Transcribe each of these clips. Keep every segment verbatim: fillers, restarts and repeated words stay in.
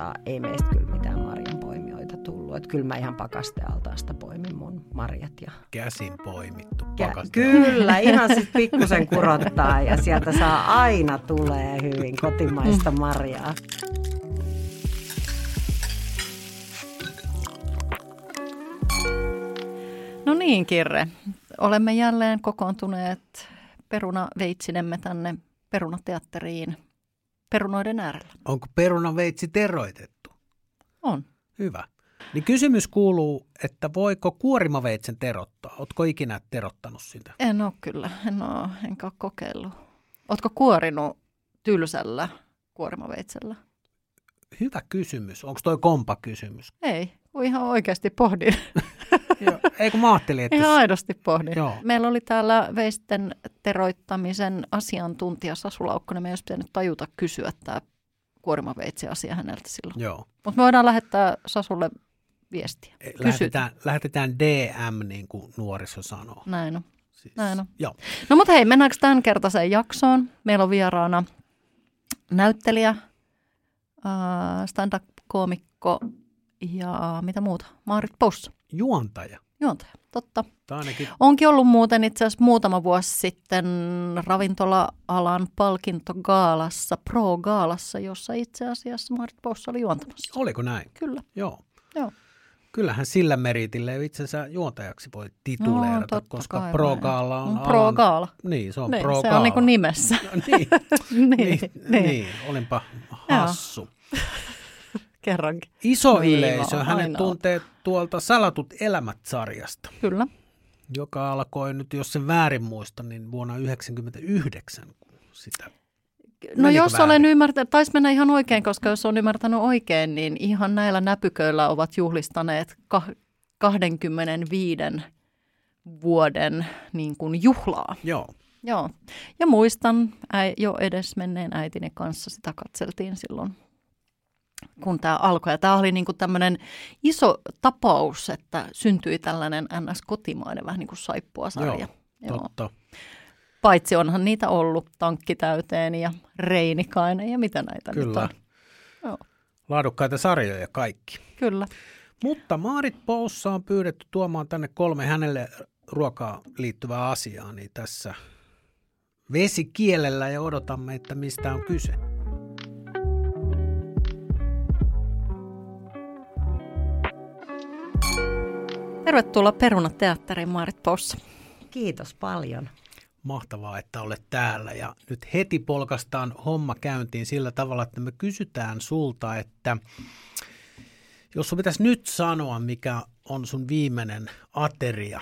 tota, ei meistä kyllä mitään marjanpoimijoita tullut. Että kyllä mä ihan pakastealtaasta poimin mun marjat. Ja... Käsin poimittu pakastealtaasta. Kyllä, ihan siis pikkusen kurottaa ja sieltä saa aina tulee hyvin kotimaista marjaa. No niin, Kirre. Olemme jälleen kokoontuneet perunaveitsinemme tänne perunateatteriin perunoiden äärellä. Onko perunaveitsi teroitettu? On. Hyvä. Niin kysymys kuuluu, että voiko kuorimaveitsen terottaa? Ootko ikinä terottanut sitä? En ole kyllä. En ole. Enkä ole kokeillut. Ootko kuorinut tylsällä kuorimaveitsellä? Hyvä kysymys. Onko toi kompa kysymys? Ei. Ihan oikeasti pohdin. Ei kun mä ajattelin, että... Ihan aidosti pohdin. Joo. Meillä oli täällä veisten teroittamisen asiantuntija Sasu Laukkonen. Me ei olisi pitänyt tajuta kysyä tämä kuorimaveitsi-asia häneltä silloin. Mutta me voidaan lähettää Sasulle viestiä. Lähetetään, lähetetään D M, niin kuin nuoriso sanoo. Näin on. Siis, Näin on. Joo. No mutta hei, mennäänkö tämän kertaiseen jaksoon? Meillä on vieraana näyttelijä, stand-up-koomikko ja mitä muuta? Maarit Poussa. Juontaja. Juontaja, totta. Ainakin... Onkin ollut muuten itse asiassa muutama vuosi sitten ravintola-alan palkintogaalassa, pro-gaalassa, jossa itse asiassa Maarit Poussa oli juontamassa. Oliko näin? Kyllä. Joo. Joo. Kyllähän sillä meritillä itsensä juontajaksi voi tituleerata, no, koska pro-gaala on... Pro-gaala. Alan... Niin, se on niin, pro-gaala. Se on niin kuin nimessä. No, niin. niin, niin, niin, niin, olinpa hassu. Kerrankin. Iso yleisö. Hänet tuntee tuolta Salatut elämät-sarjasta. Kyllä. Joka alkoi nyt, jos sen väärin muista, niin vuonna yhdeksänkymmentäyhdeksän sitä. No Menikö jos väärin? Olen ymmärtänyt, taisi mennä ihan oikein, koska jos olen ymmärtänyt oikein, niin ihan näillä näpyköillä ovat juhlistaneet kaksikymmentäviisi vuoden niin kuin juhlaa. Joo. Joo. Ja muistan jo edesmenneen äitini kanssa, sitä katseltiin silloin, kun tämä alkoi. Ja tämä oli niin kuin tämmöinen iso tapaus, että syntyi tällainen N S-kotimainen vähän niin kuin saippuasarja. Joo, totta. Joo. Paitsi onhan niitä ollut Tankki täyteen ja Reinikainen ja mitä näitä Kyllä. nyt on. Joo. Laadukkaita sarjoja kaikki. Kyllä. Mutta Maarit Poussa on pyydetty tuomaan tänne kolme hänelle ruokaa liittyvää asiaa, niin tässä vesikielellä ja odotamme, että mistä on kyse. Tervetuloa Perunateatteriin, Maarit Poussa. Kiitos paljon. Mahtavaa, että olet täällä. Ja nyt heti polkastaan homma käyntiin sillä tavalla, että me kysytään sulta, että jos sun pitäisi nyt sanoa, mikä on sun viimeinen ateria,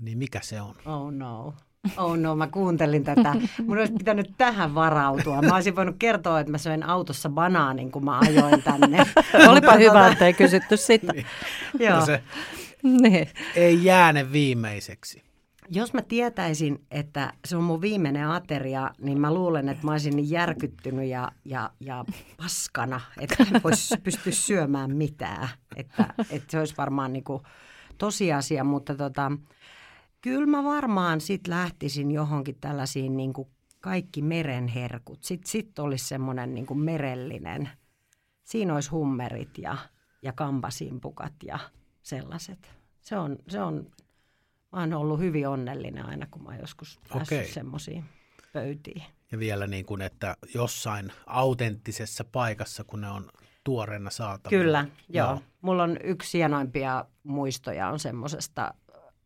niin mikä se on? Oh no. Oh no, mä kuuntelin tätä. Mun olisi pitänyt tähän varautua. Mä olisin voinut kertoa, että mä söin autossa banaanin, kun mä ajoin tänne. Olipa hyvä, ettei kysytty sitä. Niin. Joo. Se... Niin. Ei jääne viimeiseksi. Jos mä tietäisin, että se on mun viimeinen ateria, niin mä luulen, että mä olisin niin järkyttynyt ja, ja, ja paskana, että en voisi pystyä syömään mitään. Että, että se olisi varmaan niin kuin tosiasia, mutta tota, kyllä mä varmaan sit lähtisin johonkin tällaisiin niin kuin kaikki merenherkut. Sitten sit olisi semmoinen niin kuin merellinen. Siinä olisi hummerit ja, ja kambasimpukat ja... Sellaiset. Se on, se on, mä oon ollut hyvin onnellinen aina, kun mä oon joskus päässyt semmoisiin pöytiin. Ja vielä niin kuin, että jossain autenttisessa paikassa, kun ne on tuoreena saatavilla. Kyllä, joo. joo. Mulla on yksi hienoimpia muistoja on semmoisesta,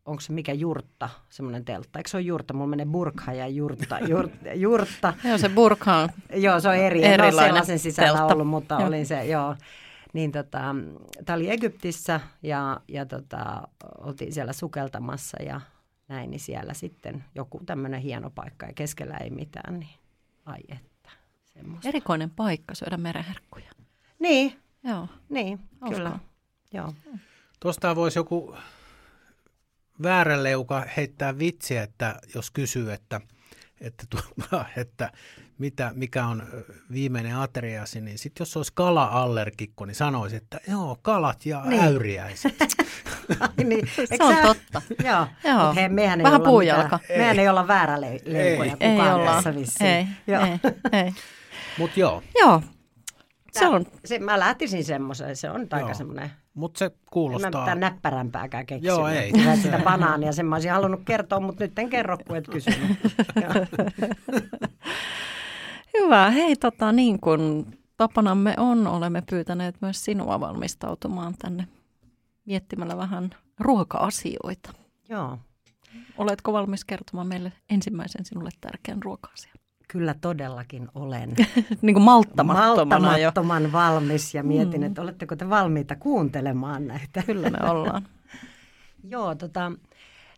onko se mikä jurtta, semmoinen teltta. Eikö se ole jurtta? Mulla menee burkha ja jurtta. jurtta, jurtta. Joo, se burkha on Joo, se on eri. En ole sellaisen sisällä teltta. ollut, mutta joo. olin se, joo. Niin tota, tämä oli Egyptissä ja, ja tota, oltiin siellä sukeltamassa ja näin, niin siellä sitten joku tämmöinen hieno paikka ja keskellä ei mitään, niin ai että semmoista. Erikoinen paikka syödä merenherkkuja. Niin, Joo. niin, Oska. kyllä. Joo. Tuosta voisi joku vääräleuka heittää vitsiä, että jos kysyy, että... Että, tuota, että mitä, mikä on viimeinen ateriasi, niin sitten jos olisi kala-allergikko, niin sanoisi, että joo, kalat ja niin. äyriäiset. niin, se on sä... totta. joo, joo. Mutta hei, mehän ei Vähän olla, mitään... olla vääräleipoja kukaan ei tässä vissiin. Ei, joo. ei, ei. Mutta joo. Joo, Se on. Se, mä lähtisin semmoiseen, se on aika semmoinen. Mutta se kuulostaa. En mä mitään näppärämpääkään keksinyt. Joo, ei. Mä sitä banaania, sen mä olisin halunnut kertoa, mutta nyt en kerro, kun et kysynyt. Hyvä. Hei, tota, niin kuin tapanamme on, olemme pyytäneet myös sinua valmistautumaan tänne miettimällä vähän ruoka-asioita. Joo. Oletko valmis kertomaan meille ensimmäisen sinulle tärkeän ruoka-asian? Kyllä todellakin olen. Niin kuin malttamattomana Malttamattoman jo. valmis ja mietin, mm. että oletteko te valmiita kuuntelemaan näitä. Kyllä me ollaan. Joo, tota,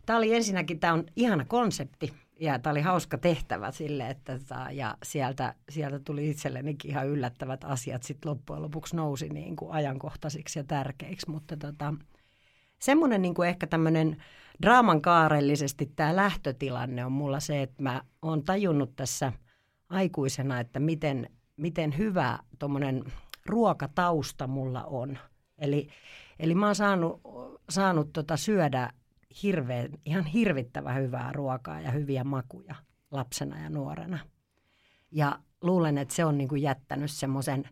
tämä oli ensinnäkin, tämä on ihana konsepti ja tämä oli hauska tehtävä sille, että tota, ja sieltä, sieltä tuli itsellenikin ihan yllättävät asiat sitten loppujen lopuksi nousi niin kuin ajankohtaisiksi ja tärkeiksi, mutta tota, semmoinen niin kuin ehkä tämmöinen draaman kaarellisesti tämä lähtötilanne on mulla se, että mä oon tajunnut tässä aikuisena, että miten, miten hyvä tuommoinen ruokatausta mulla on. Eli, eli mä oon saanut, saanut tota syödä hirveän, ihan hirvittävän hyvää ruokaa ja hyviä makuja lapsena ja nuorena. Ja luulen, että se on niin kuin jättänyt semmoisen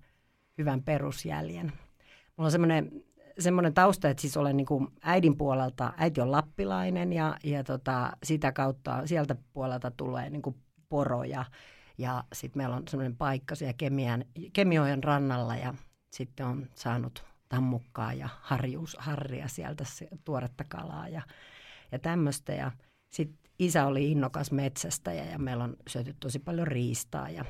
hyvän perusjäljen. Mulla on semmoinen... Semmoinen tausta, että siis olen niin kuin äidin puolelta, äiti on lappilainen ja, ja tota, sitä kautta sieltä puolelta tulee niin kuin poroja. Ja sitten meillä on semmoinen paikka siellä Kemian, Kemiojan rannalla ja sitten on saanut tammukkaa ja harjuus, harria sieltä tuoretta kalaa ja, ja tämmöistä. Ja sitten isä oli innokas metsästäjä ja meillä on syöty tosi paljon riistaa ja,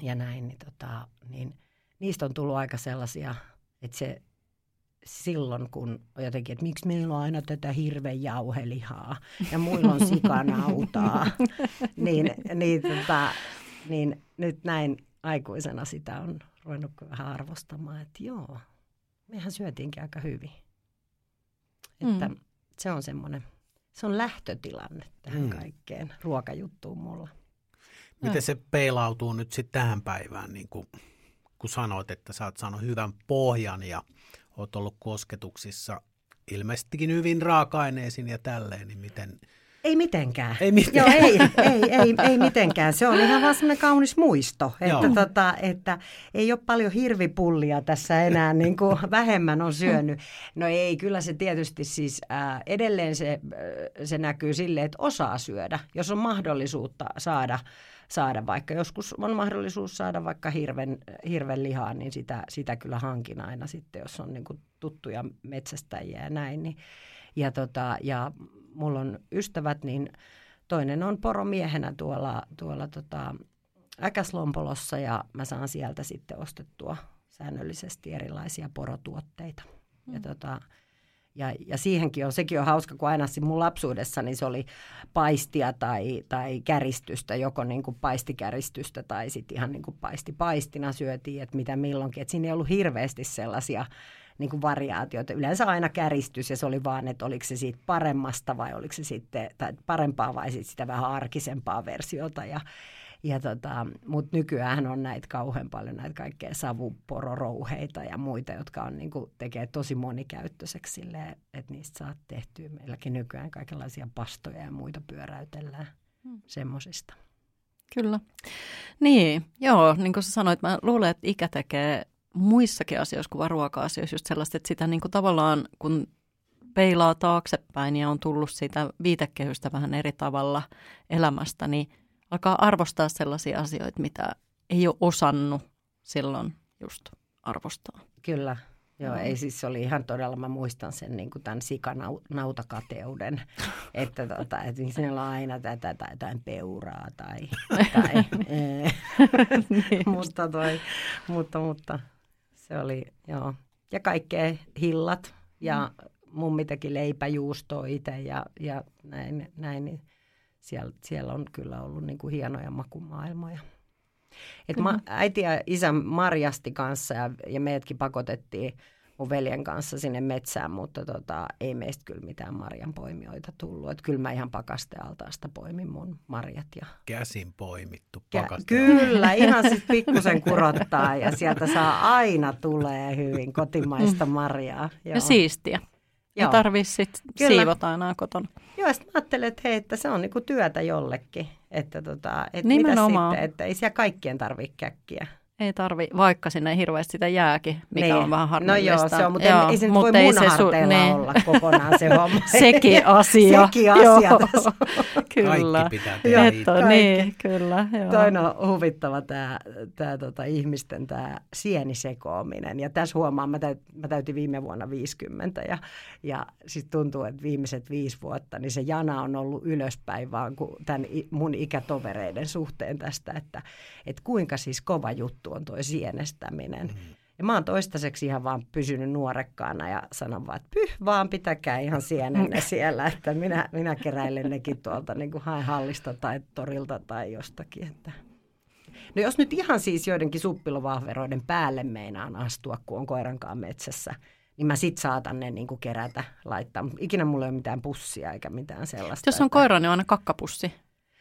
ja näin. Niin tota, niin niistä on tullut aika sellaisia, että se... Silloin kun jotenkin, että miksi meillä on aina tätä hirveän jauhelihaa ja muilla on sikanautaa, niin, niin, tota, niin nyt näin aikuisena sitä on ruvennut vähän arvostamaan, että joo, mehän syötiinkin aika hyvin. Että mm. se on semmoinen, se on lähtötilanne tähän mm. kaikkeen ruokajuttuun mulla. Miten se peilautuu nyt sitten tähän päivään, niin kun, kun sanoit, että sä oot saanut hyvän pohjan ja olet ollut kosketuksissa ilmeisestikin hyvin raaka-aineisiin ja tälleen, niin miten? Ei mitenkään. Ei mitenkään. Joo, ei, ei, ei, ei mitenkään. Se on ihan vaan semmoinen kaunis muisto, että, tota, että ei ole paljon hirvipullia tässä enää, niin kuin vähemmän on syönyt. No ei, kyllä se tietysti siis äh, edelleen se, äh, se näkyy silleen, että osaa syödä, jos on mahdollisuutta saada. Saada vaikka, joskus on mahdollisuus saada vaikka hirven, hirven lihaa, niin sitä, sitä kyllä hankin aina sitten, jos on niin kuin tuttuja metsästäjiä ja näin. Niin. Ja, tota, ja mulla on ystävät, niin toinen on poromiehenä tuolla, tuolla tota Äkäslompolossa ja mä saan sieltä sitten ostettua säännöllisesti erilaisia porotuotteita. Mm. Ja tota... Ja, ja siihenkin on, sekin on hauska, kun aina mun lapsuudessa niin se oli paistia tai, tai käristystä, joko niin kuin paistikäristystä tai sitten ihan niin kuin paistipaistina syötiin, että mitä milloinkin. Että siinä ei ollut hirveästi sellaisia niin kuin variaatioita. Yleensä aina käristys ja se oli vaan, että oliko se siitä paremmasta vai oliko se sitten tai parempaa vai sitten sitä vähän arkisempaa versiota. Ja, ja tota, mutta nykyään on näitä kauhean paljon, näitä kaikkea savuporonrouheita ja muita, jotka on, niin kuin, tekee tosi monikäyttöiseksi silleen, että niistä saa tehtyä. Meilläkin nykyään kaikenlaisia pastoja ja muita pyöräytellään hmm. semmoisista. Kyllä. Niin, joo, niin kuin sä sanoit, mä luulen, että ikä tekee muissakin asioissa kuin ruoka-asioissa just sellaista, että sitä niin kuin tavallaan kun peilaa taaksepäin ja on tullut sitä viitekehystä vähän eri tavalla elämästä, niin alkaa arvostaa sellaisia asioita, mitä ei ole osannut silloin just arvostaa. Kyllä. Joo, ei siis oli ihan todella, mä muistan sen niin kuin tämän sikanautakateuden, että, tota, että siellä on aina tätä tai jotain peuraa tai, tai ee. niin. mutta, toi, mutta, mutta se oli, joo. Ja kaikkea hillat ja mummi teki leipäjuustoa itse ja, ja näin, näin niin. Siellä, siellä on kyllä ollut niin kuin hienoja makumaailmoja. Et ma, äiti ja isä marjasti kanssa ja, ja meidätkin pakotettiin mun veljen kanssa sinne metsään, mutta tota, ei meistä kyllä mitään marjanpoimijoita tullut. Et kyllä mä ihan pakastealtaasta poimin mun marjat. Ja... Käsin poimittu pakastealtaasta. Kyllä, ihan siis pikkusen kurottaa ja sieltä saa aina tulee hyvin kotimaista marjaa. Joo. Ja siistiä. Ja tarvitsisi sitten siivota aina kotona. Joo, sitten ajattelen, että hei, että se on niinku työtä jollekin. Että tota, et mitä sitten, että ei siellä kaikkien tarvitse käkkiä. Ei tarvi, vaikka sinne hirveästi sitä jääkin, mikä niin on vähän harmillista. No joo, se on, mutta joo, ei se nyt voi mun harteilla su- olla niin kokonaan se homma. Sekin asia. Sekin asia tässä. Kyllä. Kaikki pitää tehdä itse. Niin, kyllä. Joo. Toinen on huvittava tämä, tämä tota, ihmisten tämä sienisekoaminen. Ja tässä huomaan, mä, täyt, mä täytin viime vuonna viisikymmentä ja, ja sitten tuntuu, että viimeiset viisi vuotta, niin se jana on ollut ylöspäin vaan kun tämän mun ikätovereiden suhteen tästä, että, että kuinka siis kova juttu on toi sienestäminen. Mm. Ja mä oon toistaiseksi ihan vaan pysynyt nuorekkaana ja sanon vaan, että pyh, vaan pitäkää ihan sienenne siellä, että minä, minä keräilen nekin tuolta niin kuin haen hallista tai torilta tai jostakin. Että. No jos nyt ihan siis joidenkin suppilovahveroiden päälle meinaan astua, kun on koirankaan metsässä, niin mä sit saatan ne niin kuin kerätä, laittaa. Ikinä mulla ei ole mitään pussia eikä mitään sellaista. Jos on että koira, niin on aina kakkapussi.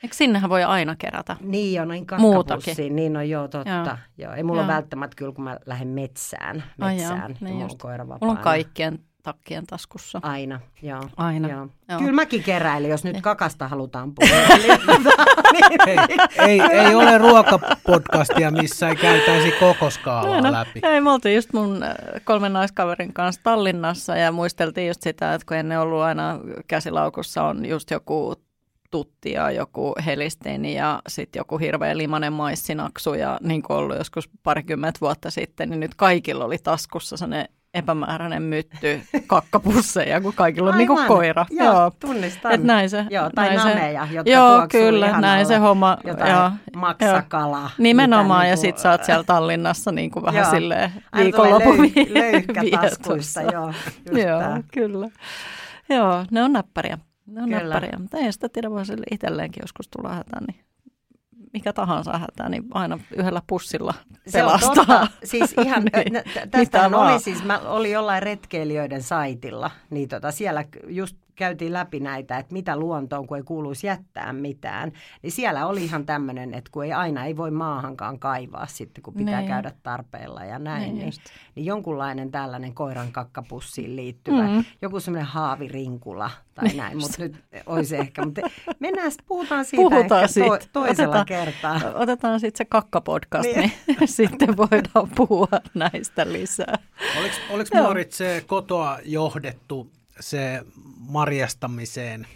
Eikö sinnehän voi aina kerätä? Niin joo, noin kakkapussiin. Niin on joo, totta. Joo. Joo. Ei mulla ole välttämättä kyllä, kun mä lähden metsään. metsään oh, joo. Niin mulla on koira vapaana. Mulla on kaikkien takkien taskussa. Aina, joo. Aina. Joo. Joo. Kyllä mäkin keräilen, jos nyt kakasta halutaan puhua. ei, ei, ei ole ruokapodcastia, missä ei käytäisi kokoskaalaa no, läpi. Ei, me oltiin just mun kolmen naiskaverin kanssa Tallinnassa ja muisteltiin just sitä, että kun ennen ollut aina käsilaukussa on just joku tutti ja joku helistini ja sitten joku hirveä limainen maissinaksu ja niin kuin ollut joskus parikymmentä vuotta sitten, niin nyt kaikilla oli taskussa sellainen epämääräinen mytty kakkapusseja, kun kaikilla on niin kuin koira. Joo, joo. Tunnistan. Et näin se, joo, tai näin nameja, jotka joo, tuoksuu kyllä, näin se homma, jotain joo, maksakalaa. Nimenomaan, niin kuin, ja sit sä oot siellä Tallinnassa niin kuin vähän joo, silleen viikonlopun löy- löyhkä taskuissa, joo, joo kyllä. Joo, ne on näppäriä. Ne on näppäriä, mutta ei sitä tiedä, voi sille itselleenkin joskus tulla hätää, niin mikä tahansa hätää, niin aina yhdellä pussilla pelastaa. Se on totta. Siis ihan, niin, tästähän oli siis, mä olin jollain retkeilijöiden saitilla, niin tota siellä just käytiin läpi näitä, että mitä luontoon, kun ei kuuluisi jättää mitään. Niin siellä oli ihan tämmöinen, että kun ei aina ei voi maahankaan kaivaa sitten, kun pitää niin käydä tarpeilla ja näin. Niin, niin, niin jonkunlainen tällainen koiran kakkapussiin liittyvä, mm-hmm. joku semmoinen haavirinkula tai niin näin, mutta nyt olisi ehkä. Mutta mennään, puhutaan siitä puhutaan ehkä siitä. To, toisella otetaan, kertaa. Otetaan sitten se kakkapodcast, niin, niin sitten voidaan puhua näistä lisää. Oliko, oliko Maarit se kotoa johdettu? Se marjastamiseen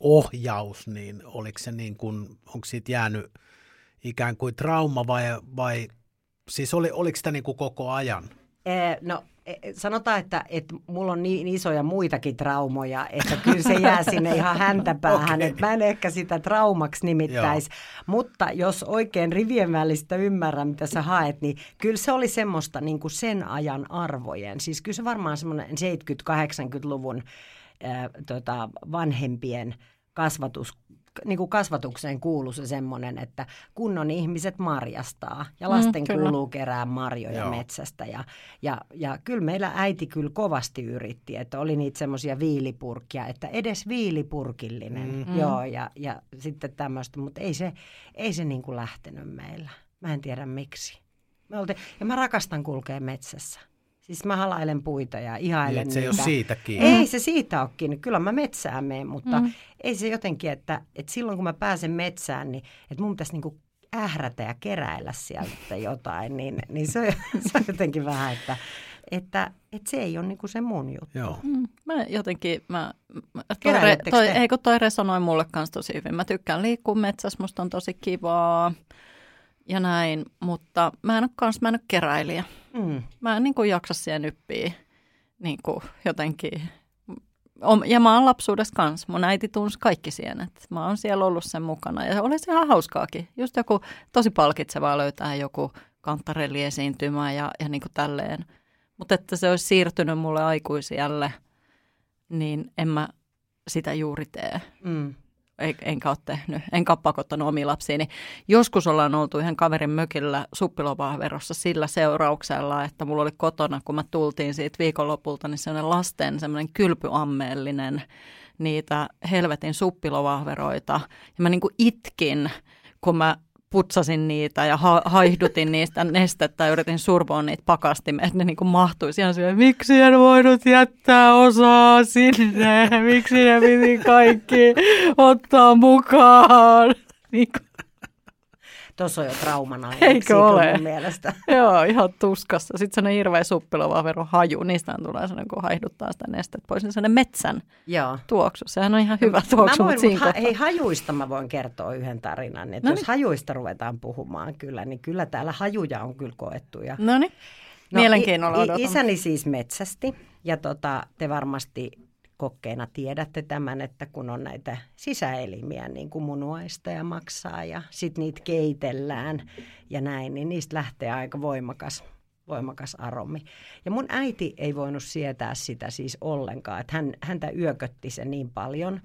ohjaus, niin oliko se niin kuin, onko siitä jäänyt ikään kuin trauma vai, vai siis oli, oliko sitä niin kuin koko ajan? Eh, no sanotaan, että, että mulla on niin isoja muitakin traumoja, että kyllä se jää sinne ihan häntäpäähän, okay. Että mä en ehkä sitä traumaksi nimittäisi, joo. Mutta jos oikein rivien välistä ymmärrän, mitä sä haet, niin kyllä se oli semmoista niin kuin sen ajan arvojen, siis kyllä se varmaan semmoinen seitsemänkymmentä-kahdeksankymmentäluvun äh, tota, vanhempien kasvatus, niin kuin kasvatukseen kuuluu se semmoinen, että kunnon ihmiset marjastaa ja lasten mm, kuuluu kerää marjoja joo. metsästä. Ja, ja, ja kyllä meillä äiti kyllä kovasti yritti, että oli niitä semmoisia viilipurkkia, että edes viilipurkillinen. Mm. Joo, ja, ja sitten tämmöistä, mutta ei se, ei se niin kuin lähtenyt meillä. Mä en tiedä miksi. Me oltiin, ja mä rakastan kulkea metsässä. Siis mä halailen puita ja ihailen niin, niitä. Se ei ole siitä kiinni. Ei se siitä ole kiinni. Kyllä mä metsään menen, mutta mm. ei se jotenkin, että, että silloin kun mä pääsen metsään, niin että mun pitäisi niinku ährätä ja keräillä sieltä jotain. Niin, niin se, se on jotenkin vähän, että, että, että se ei ole niinku se mun juttu. Joo. Mm. Mä jotenkin, mä, mä toi, re, toi, ei kun toi resonoi mulle kanssa tosi hyvin. Mä tykkään liikkua metsässä, musta on tosi kivaa. Ja näin, mutta mä en ole kans, mä en ole keräilijä. Mm. Mä en niin kuin jaksa siihen yppiä niin kuin jotenkin. Ja mä oon lapsuudessa kans. Mun äiti tunsi kaikki sienet. Mä oon siellä ollut sen mukana ja oli se ihan hauskaakin. Just joku tosi palkitsevaa löytää joku kantarelli esiintymä ja, ja niin kuin tälleen. Mutta että se olisi siirtynyt mulle aikuisijalle, niin en mä sitä juuri tee. Mm. Enkä ole tehnyt, enkä ole pakottanut omia lapsiini. Joskus ollaan oltu yhden kaverin mökillä suppilovahverossa sillä seurauksella, että mulla oli kotona, kun mä tultiin siitä viikonlopulta, niin semmoinen lasten semmoinen kylpyammeellinen niitä helvetin suppilovahveroita. Ja mä niin kuin itkin, kun mä putsasin niitä ja ha- haihdutin niistä nestettä ja yritin survoa niitä pakastimia, että ne niin kuin mahtuisi ihan siihen, miksi en voinut jättää osaa sinne, miksi ne piti kaikki ottaa mukaan. Niin kuin. tuossa on jo traumana. Eikö ole? Mun mielestä. Joo, ihan tuskassa. Sitten sellainen hirveä suppilovahveron haju, niistä tulee sellainen, kun haihduttaa sitä nestettä pois, niin sellainen metsän Joo. tuoksu. Sehän on ihan hyvä tuoksu. Mä voin, ha- hei, hajuista mä voin kertoa yhden tarinan. Että jos hajuista ruvetaan puhumaan kyllä, niin kyllä täällä hajuja on kyllä koettu. Ja... No niin, mielenkiinnolla odotan. No, isäni siis metsästi ja tota, te varmasti... kokkeina tiedätte tämän, että kun on näitä sisäelimiä, niin kuin munuaista ja maksaa ja sitten niitä keitellään ja näin, niin niistä lähtee aika voimakas, voimakas aromi. Ja mun äiti ei voinut sietää sitä siis ollenkaan, että hän, häntä yökötti se niin paljon,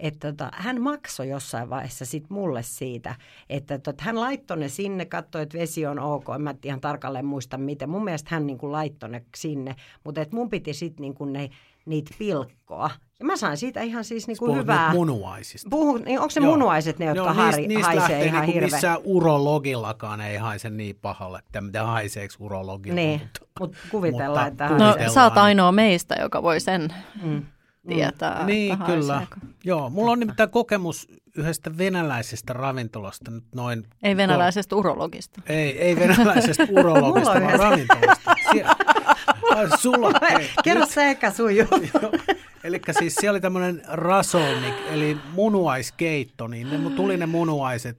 että tota, hän maksoi jossain vaiheessa sitten mulle siitä, että tota, hän laittoi ne sinne, katsoi, että vesi on ok, en mä ihan tarkalleen muista miten, mun mielestä hän niin kuin laittoi ne sinne, mutta et mun piti sitten niin kuin ne niitä pilkkoa. Ja mä sain siitä ihan siis niinku Puhut hyvää... munuaisista. Puhun, niin onko se Joo. munuaiset ne, jotka no, niist, niist haisee lähtee, ihan niin hirveän? Missään urologillakaan ei haise niin pahalle, että mitä haiseeksi urologilla. Niin, mutta Mut kuvitellaan, mutta, että haisee. No sä oot ainoa meistä, joka voi sen mm. tietää. Mm. Niin, kyllä. Haiseeko. Joo, mulla on nimittäin kokemus yhdestä venäläisestä ravintolasta nyt noin... Ei venäläisestä kol... urologista. Ei, ei venäläisestä urologista, vaan ravintolasta. Siellä... Sulla, hei, kerro sä ehkä sun juttu. Elikkä siis siellä oli tämmöinen rasolnik, eli munuaiskeitto, niin ne tuli ne munuaiset,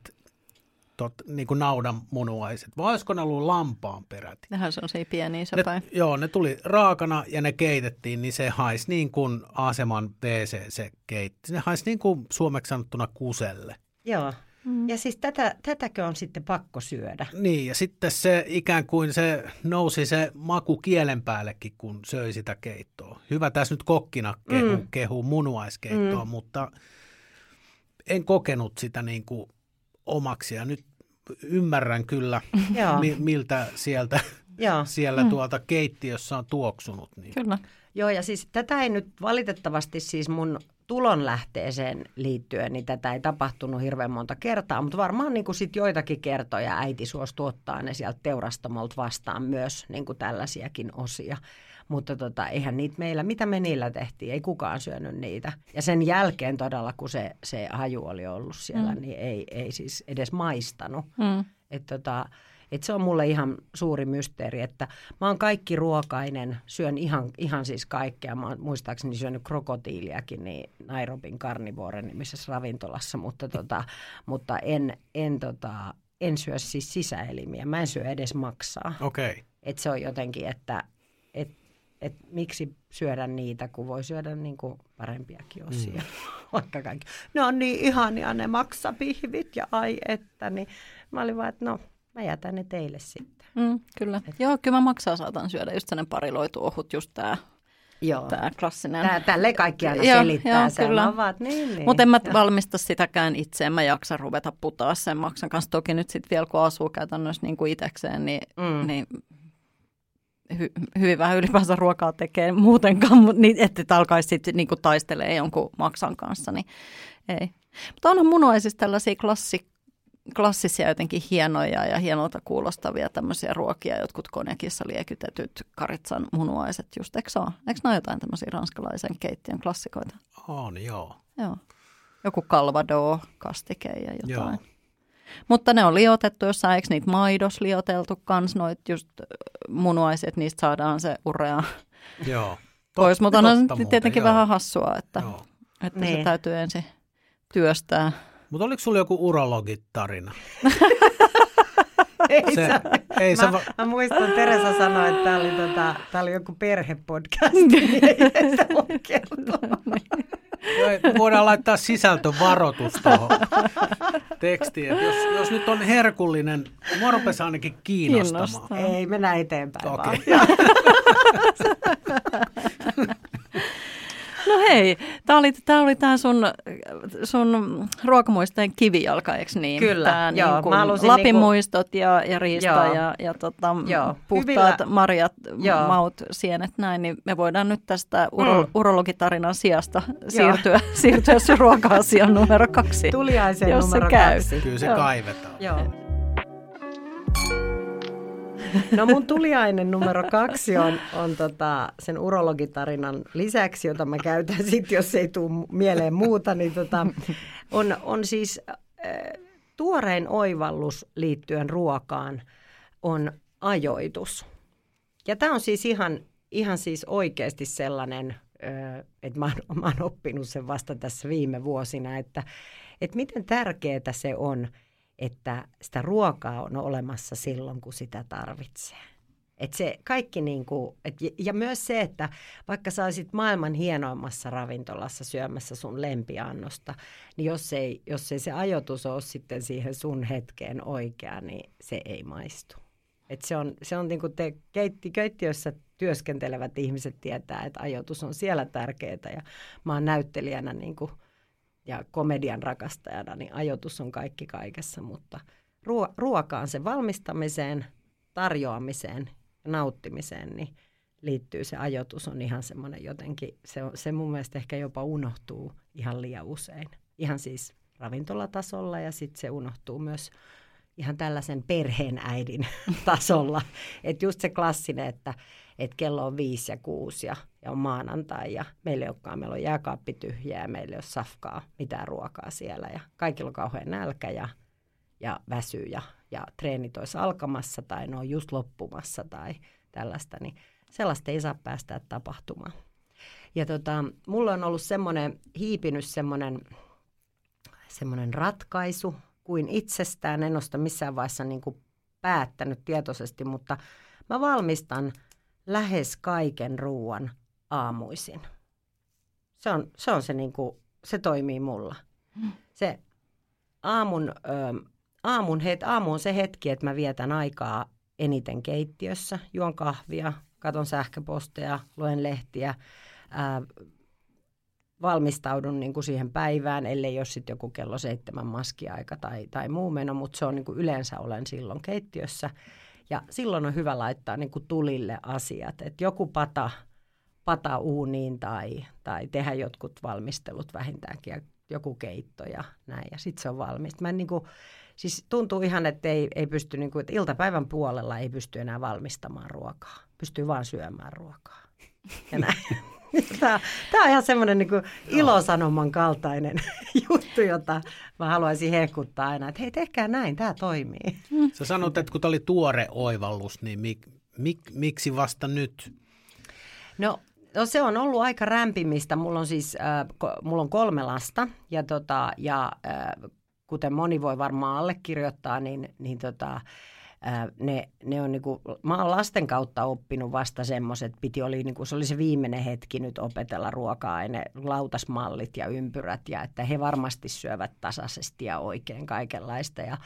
tot, niin kuin naudan munuaiset. Vai olisiko ne ollut lampaan peräti? Nehän se on se pieni iso tai... Joo, ne tuli raakana ja ne keitettiin, niin se haisi niin kuin aseman wc se keitti. Ne haisi niin kuin suomeksi sanottuna kuselle. Joo. Mm. Ja siis tätä, tätäkö on sitten pakko syödä? Niin, ja sitten se ikään kuin se nousi se maku kielen päällekin, kun söi sitä keittoa. Hyvä tässä nyt kokkina kehu, mm. kehu munuaiskeittoa, mm. mutta en kokenut sitä niin kuin omaksi. Ja nyt ymmärrän kyllä, mi- miltä sieltä, siellä mm. tuolta keittiössä on tuoksunut. Niin. Kyllä. Joo, ja siis tätä ei nyt valitettavasti siis mun... tulonlähteeseen liittyen, niin tätä ei tapahtunut hirveän monta kertaa, mutta varmaan niin kuin sit joitakin kertoja äiti suostui ottaa ne sieltä teurastamolta vastaan myös niin kuin tällaisiakin osia. Mutta tota, eihän niitä meillä, mitä me niillä tehtiin, ei kukaan syönyt niitä. Ja sen jälkeen todella, kun se, se haju oli ollut siellä, mm. niin ei, ei siis edes maistanut. Mm. Että tota, et se on mulle ihan suuri mysteeri, että mä oon kaikki ruokainen, syön ihan, ihan siis kaikkea. Mä oon muistaakseni syönyt krokotiiliakin niin Nairobin Carnivore-nimisessä ravintolassa, mutta, tota, mutta en, en, tota, en syö siis sisäelimiä. Mä en syö edes maksaa. Okay. Et se on jotenkin, että et, et miksi syödä niitä, kun voi syödä niinku parempiakin osia. Mm. Ne on niin ihania ne maksapihvit ja ai että. Niin mä olin vaan, että no... Mä jätän ne teille sitten. Mm, kyllä. Et... Joo, kyllä mä maksaa saatan syödä. Just sellainen pariloitu ohut, just tää, tää klassinen. Tää, tälleen kaikki aina joo, selittää. Joo, niin, niin. Mutta en mä joo. valmista sitäkään itse. En mä jaksa ruveta putaa sen maksan kanssa. Toki nyt sitten vielä, kun asuu käytännössä niin kuin itsekseen, niin... Mm. niin Hy, hyvin vähän ylipäänsä ruokaa tekee muutenkaan, mutta niin, että alkaisi sitten niin taistelemaan jonkun maksan kanssa, niin ei. Mutta onhan munuaisissa tällaisia klassik. klassisia jotenkin hienoja ja hienolta kuulostavia tämmöisiä ruokia, jotkut konjakissa liekytetyt karitsan munuaiset just, eikö se ole? Eikö ne ole jotain tämmöisiä ranskalaisen keittiön klassikoita? On, joo. Joo. Joku calvado, kastike ja jotain. Joo. Mutta ne on liotettu jossain, eikö niitä maidos lioteltu kans, noit just munuaiset, niistä saadaan se urea joo. pois, mutta on muuten, tietenkin joo. vähän hassua, että, että niin. se täytyy ensin työstää. Mutta oliko sulla joku urologitarina? ei se, ei mä, va- mä muistan, Teresa sanoi, että tämä oli, tota, oli joku perhepodcast. ei sitä voi kertoa. Voidaan laittaa sisältövaroitus tuohon tekstiin. Jos, jos nyt on herkullinen, mua rupesi ainakin kiinnostamaan. Kiinnostaa. Ei, mennään eteenpäin okay. vaan. No hei, tämä oli tämä oli tää sun, sun ruokamuistojen kivijalka, eikö niin? Kyllä, tää, joo. Niin kun Lapin niin kun... muistot ja, ja riista joo. ja, ja tota, puhtaat hyvillä... marjat, joo. maut, sienet, näin, niin me voidaan nyt tästä uro, mm. urologitarinan sijasta siirtyä, siirtyä sun ruoka-asiaan numero kaksi. Tuliaisen jos numero käy. kaksi. Kyllä se joo. kaivetaan. Joo. No mun tuliainen numero kaksi on, on tota sen urologitarinan lisäksi, jota mä käytän sitten, jos ei tule mieleen muuta, niin tota, on, on siis äh, tuorein oivallus liittyen ruokaan on ajoitus. Ja tämä on siis ihan, ihan siis oikeasti sellainen, että mä oon, mä oon oppinut sen vasta tässä viime vuosina, että, että miten tärkeää se on, että sitä ruokaa on olemassa silloin, kun sitä tarvitsee. Että se kaikki niin kuin, et, ja myös se, että vaikka sä olisit maailman hienoimmassa ravintolassa syömässä sun lempiannosta, niin jos ei, jos ei se ajoitus ole sitten siihen sun hetkeen oikea, niin se ei maistu. Että se on, se on niin kuin te keitti, keittiössä työskentelevät ihmiset tietää, että ajoitus on siellä tärkeää ja mä oon näyttelijänä niin kuin, ja komedian rakastajana, niin ajoitus on kaikki kaikessa, mutta ruo- ruokaan sen valmistamiseen, tarjoamiseen ja nauttimiseen niin liittyy se ajoitus on ihan semmoinen jotenkin, se, on, se mun mielestä ehkä jopa unohtuu ihan liian usein. Ihan siis ravintolatasolla ja sitten se unohtuu myös ihan tällaisen perheenäidin tasolla. Että just se klassinen, että et kello on viisi ja kuusi ja, ja on maanantai ja meillä ei olekaan, meillä on jääkaappi tyhjää ja meillä ei ole safkaa, mitään ruokaa siellä ja kaikilla on kauhean nälkä ja, ja väsy ja, ja treenit olisi alkamassa tai ne on just loppumassa tai tällaista, niin sellaista ei saa päästää tapahtumaan. Ja tota, mulla on ollut semmoinen, hiipinyt semmoinen, semmoinen ratkaisu, kuin itsestään, en ole missään vaiheessa niin kuin päättänyt tietoisesti, mutta mä valmistan lähes kaiken ruoan aamuisin. Se on se, on se, niin kuin, se toimii mulla. Se aamun, ö, aamun het, aamu on se hetki, että mä vietän aikaa eniten keittiössä, juon kahvia, katon sähköposteja, luen lehtiä, ö, valmistaudun niin kuin siihen päivään, ellei ole sitten joku kello seitsemän maskiaika tai, tai muu meno, mutta se on niin kuin yleensä olen silloin keittiössä. Ja silloin on hyvä laittaa niin kuin tulille asiat, että joku pata, pata uuniin tai, tai tehdä jotkut valmistelut vähintäänkin ja joku keitto ja näin. Ja sitten se on valmis. Mä niin kuin, siis tuntuu ihan, että, ei, ei pysty, niin kuin, että iltapäivän puolella ei pysty enää valmistamaan ruokaa. Pystyy vaan syömään ruokaa ja näin. Tämä, tämä on ihan semmoinen niin kuin ilosanoman kaltainen juttu, jota mä haluaisin hehkuttaa aina, että hei, tehkää näin, tämä toimii. Sä sanot, että kun tämä oli tuore oivallus, niin mik, mik, miksi vasta nyt? No, no se on ollut aika rämpimistä. Mulla on siis äh, mulla on kolme lasta ja, tota, ja äh, kuten moni voi varmaan allekirjoittaa, niin, niin tota, Ne, ne on niinku, mä oon lasten kautta oppinut vasta semmoiset, piti oli niinku, se oli se viimeinen hetki nyt opetella ruoka-aine, lautasmallit ja ympyrät ja että he varmasti syövät tasaisesti ja oikein kaikenlaista. Ja,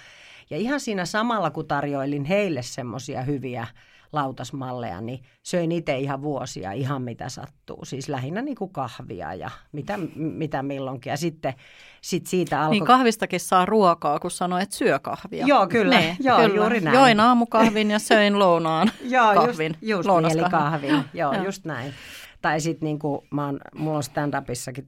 ja ihan siinä samalla, kun tarjoilin heille semmoisia hyviä lautasmalleja, niin söin itse ihan vuosia ihan mitä sattuu. Siis lähinnä niinku kahvia ja mitä, mitä milloinkin. Ja sitten sit siitä alkoi... Niin kahvistakin saa ruokaa, kun sanoo, että syö kahvia. Joo, kyllä. Ne, joo, kyllä. Juuri näin. Join aamukahvin ja söin lounaan joo, kahvin. Joo, just, just eli kahvin. Joo, just näin. Tai sitten niinku, mulla on stand-upissakin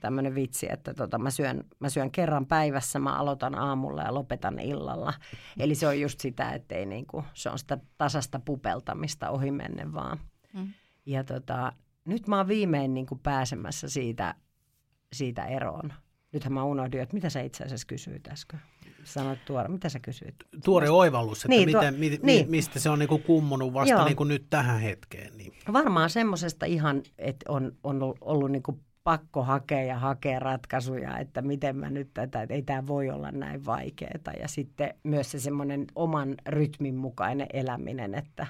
tämmöinen vitsi, että tota, mä, syön, mä syön kerran päivässä, mä aloitan aamulla ja lopetan illalla. Eli se on just sitä, ettei niinku, se on sitä tasasta pupeltamista ohi menne vaan. Mm. Ja tota, nyt mä oon viimein niinku pääsemässä siitä, siitä eroon. Nythän mä unohdin, että mitä sä itse asiassa kysyit äsken. Sanoit tuore, mitä sä kysyit? Tuore oivallus, että niin, miten, tuo, mi, niin. mistä se on niinku kummunut vasta niinku nyt tähän hetkeen. Niin. Varmaan semmoisesta ihan, että on, on ollut niinku pakko hakea ja hakea ratkaisuja, että miten mä nyt tätä, että ei tämä voi olla näin vaikeaa. Ja sitten myös se semmoinen oman rytmin mukainen eläminen, että,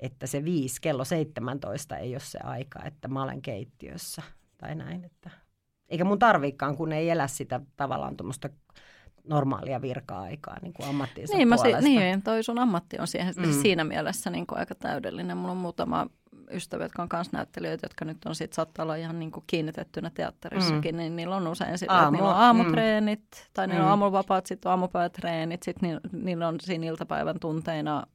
että se viisi, kello seitsemäntoista ei ole se aika, että mä olen keittiössä tai näin, että... Eikä mun tarviikaan, kun ei elä sitä tavallaan tuommoista normaalia virka-aikaa niin kuin ammattinsa niin, puolesta. Si- niin, toi sun ammatti on siihen, mm. siinä mielessä niin kuin aika täydellinen. Mulla on muutama ystävä, jotka on kansnäyttelijöitä, jotka nyt on sit saattaa olla ihan niin kuin kiinnitettynä teatterissakin. Mm. Niin niillä on usein sitä, Aamu. niillä on aamutreenit mm. tai niillä on aamuvapaat, sitten on aamupäivätreenit. Sitten niillä on siinä iltapäivän tunteina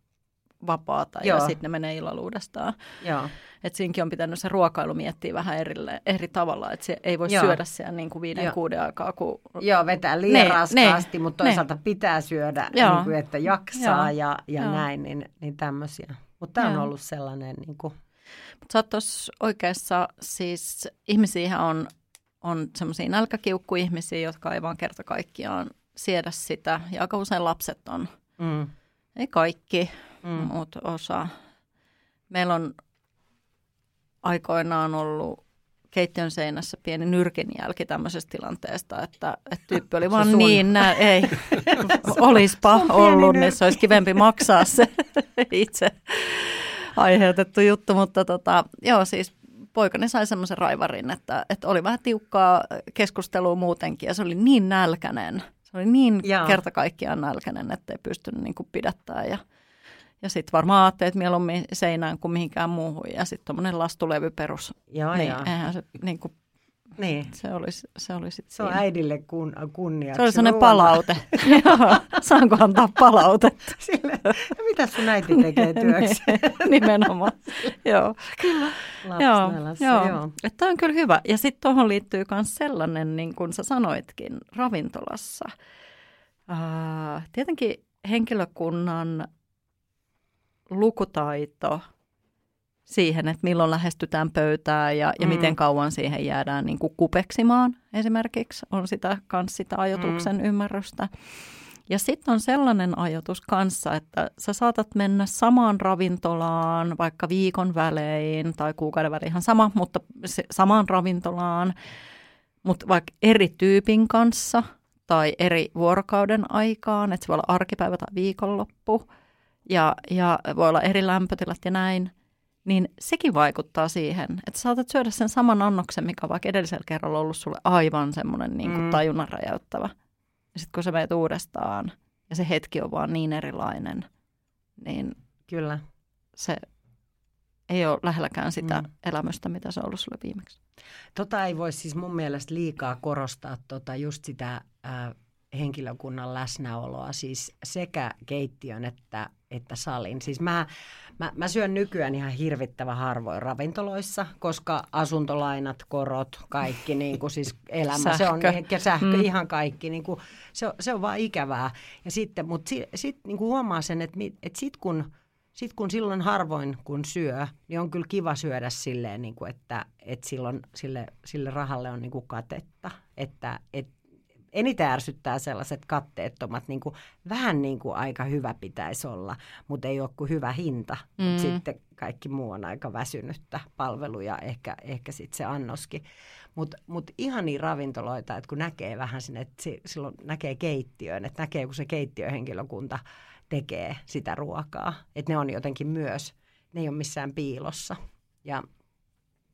vapaata Joo. ja sitten ne menee illaluudestaan. Joo. Että siinäkin on pitänyt se ruokailu miettiä vähän erille, eri tavalla, että se ei voi Joo. syödä siellä niin kuin viiden Joo. kuuden aikaa. Kun... Joo, vetää liian ne, raskaasti, ne, mutta toisaalta ne. pitää syödä, niin kuin, että jaksaa Joo. ja, ja Joo. näin, niin, niin tämmöisiä. Mutta tämä on ollut sellainen. Niin kuin... Mutta sä oot tuossa oikeassa, siis ihmisiä on, on semmoisia nälkäkiukkuihmisiä, jotka ei vaan kerta kaikkiaan siedä sitä. Ja aika usein lapset on, mm. ei kaikki, mm. mutta osa. Meillä on aikoinaan ollut keittiön seinässä pieni nyrkinjälki tämmöisestä tilanteesta, että, että tyyppi oli vaan niin, nä, ei, olispa ollut, niin se olisi kivempi maksaa se itse aiheutettu juttu, mutta tota, joo siis poikani sai semmoisen raivarin, että, että oli vähän tiukkaa keskustelua muutenkin ja se oli niin nälkäinen, se oli niin Jaa. kerta kaikkiaan nälkäinen, ettei pystynyt niin kuin pidättämään ja Ja sitten varmaan ajattelee, että mieluummin seinään kuin mihinkään muuhun. Ja sitten tuommoinen lastulevyperus. Joo, niin, joo. Eihän se niin kuin, niin. se olisi, se oli sitten Se on siinä. Äidille kun, kunniaksi. Se oli sellainen palaute. Joo, saanko antaa palautetta? Sille, mitä sun äiti tekee työksi? Nimenomaan, joo. Kyllä, lapsnälassa, joo. joo. Tämä on kyllä hyvä. Ja sitten tuohon liittyy myös sellainen, niin kuin sä sanoitkin, ravintolassa. Uh, tietenkin henkilökunnan lukutaito siihen, että milloin lähestytään pöytää ja, ja mm. miten kauan siihen jäädään niin kuin kupeksimaan esimerkiksi, on sitä, kans sitä ajoituksen mm. ymmärrystä. Ja sitten on sellainen ajoitus kanssa, että sä saatat mennä samaan ravintolaan vaikka viikon välein tai kuukauden välein ihan sama, mutta se, samaan ravintolaan, mutta vaikka eri tyypin kanssa tai eri vuorokauden aikaan, että se voi olla arkipäivä tai viikonloppu. Ja, ja voi olla eri lämpötilat ja näin, niin sekin vaikuttaa siihen, että saatat syödä sen saman annoksen, mikä on vaikka edellisellä kerralla ollut sulle aivan semmoinen niin kuin tajunnan räjäyttävä. Ja sitten kun sä meet uudestaan ja se hetki on vaan niin erilainen, niin kyllä se ei ole lähelläkään sitä mm. elämystä, mitä se on ollut sulle viimeksi. Tota ei voi siis mun mielestä liikaa korostaa tota just sitä äh, henkilökunnan läsnäoloa, siis sekä keittiön että että salin. Siis mä, mä, mä syön nykyään ihan hirvittävän harvoin ravintoloissa, koska asuntolainat, korot, kaikki niin kuin siis elämä, sähkö. se on ja sähkö, mm. ihan kaikki. Niin kuin, se, se on vaan ikävää. Ja sitten, mutta si, sit, niin kuin huomaa sen, että, että sit, kun, sit kun silloin harvoin kun syö, niin on kyllä kiva syödä silleen, niin kuin, että, että silloin sille, sille rahalle on niin kuin katetta, että että eniten ärsyttää sellaiset katteettomat, niin kuin, vähän niin kuin aika hyvä pitäisi olla, mutta ei ole kuin hyvä hinta. Mm. Mut sitten kaikki muu on aika väsynyttä palveluja, ehkä, ehkä sitten se annoskin. Mutta mut ihania ravintoloita, että kun näkee vähän sinne, että silloin näkee keittiöön, että näkee kun se keittiöhenkilökunta tekee sitä ruokaa. Että ne on jotenkin myös, ne ei ole missään piilossa. Ja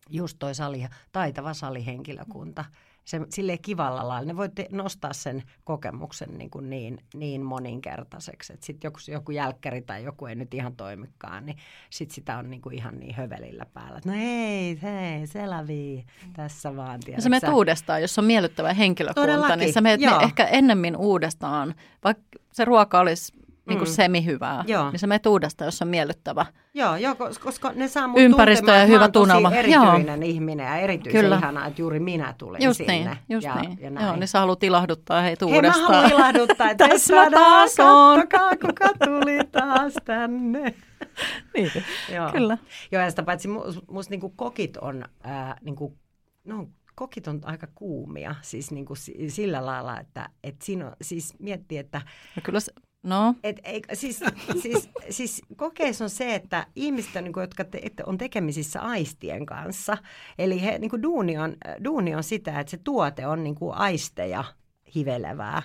just toi sali, taitava salihenkilökunta. Se, silleen kivalla lailla. Ne voi te, nostaa sen kokemuksen niin, kuin niin, niin moninkertaiseksi. Että sitten joku, joku jälkkäri tai joku ei nyt ihan toimikaan, niin sitten sitä on niin kuin ihan niin hövelillä päällä. No hei, hei, se lävii. Tässä vaan. Tiedät, no sä menet sä... uudestaan, jos on miellyttävä henkilökunta. Todellakin, niin sä menet me ehkä ennemmin uudestaan, vaikka se ruoka olisi niin kuin mm. semi-hyvää, joo. niin sä menet uudestaan, jos on miellyttävä. Joo, joo, koska ne saa mun tuntemaan, että mä oon tosi erityinen joo. ihminen ja erityisen Kyllä. ihana, että juuri minä tulin just sinne. Niin, just ja, niin, ja joo, niin sä haluat ilahduttaa heitä Hei, uudestaan. Hei, mä haluan ilahduttaa, että tässä mä taas on. Kattokaa, kuka tuli taas tänne. niin, joo. Kyllä. Joo, ja sitä paitsi musta niinku kokit on, äh, niinku, no kokit on aika kuumia, siis niinku sillä lailla, että et siinä on, siis miettii, että... No kyllä se... No. Et, ei, siis, siis, siis kokeissa on se, että ihmiset, on, niin kuin, jotka te, on tekemisissä aistien kanssa, eli he, niin kuin duuni, on, duuni on sitä, että se tuote on niin kuin aisteja hivelevää.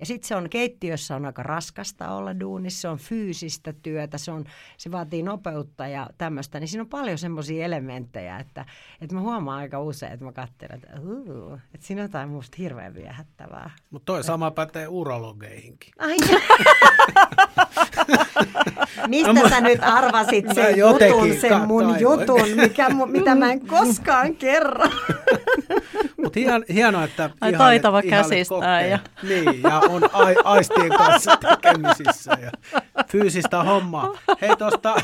Ja sitten se on keittiössä on aika raskasta olla duunissa, se on fyysistä työtä, se, on, se vaatii nopeutta ja tämmöistä. Niin siinä on paljon semmoisia elementtejä, että, että mä huomaan aika usein, että mä katselen, että, uh, että siinä on jotain musta hirveän viehättävää. Mutta toi sama pätee urologeihinkin. Ai Mistä no, sä mä, nyt arvasit sen jutun, sen mun jutun, mikä, mitä mä en koskaan kerro? Mutta hien, hienoa, että ihan taitava käsistää. Ja... Niin, ja on a, aistien kanssa tekemisissä ja fyysistä hommaa. Hei tuosta...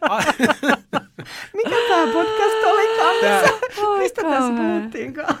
A... Mikä tämä podcast olikaan? Tää... Mistä Oika tässä puhuttiinkaan?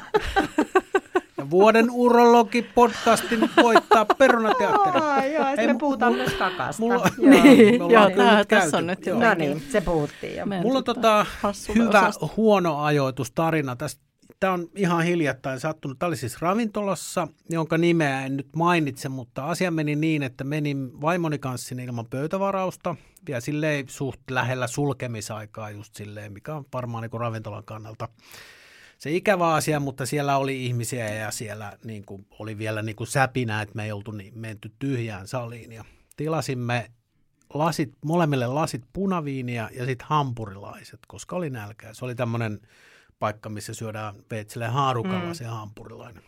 Vuoden urologi-podcastin voittaa Perunateatteri. Oh, joo, ja me puhutaan mulla, myös kakasta. Mulla, joo, niin, joo tää, nyt tässä on nyt joo. No niin, se puhuttiin. Jo. Mulla on tota, hyvä, huono ajoitustarina. Tästä Tämä on ihan hiljattain sattunut. Tämä oli siis ravintolassa, jonka nimeä en nyt mainitse, mutta asia meni niin, että menin vaimoni kanssa sinne ilman pöytävarausta. Ja silleen suht lähellä sulkemisaikaa just silleen, mikä on varmaan niin kuin ravintolan kannalta se ikävä asia, mutta siellä oli ihmisiä ja siellä niin kuin oli vielä niin kuin säpinä, että me ei oltu niin menty tyhjään saliin. Ja tilasimme lasit, molemmille lasit punaviiniä ja sitten hampurilaiset, koska oli nälkää. Se oli tämmöinen paikka, missä syödään veitsilleen haarukalla mm. se hampurilainen.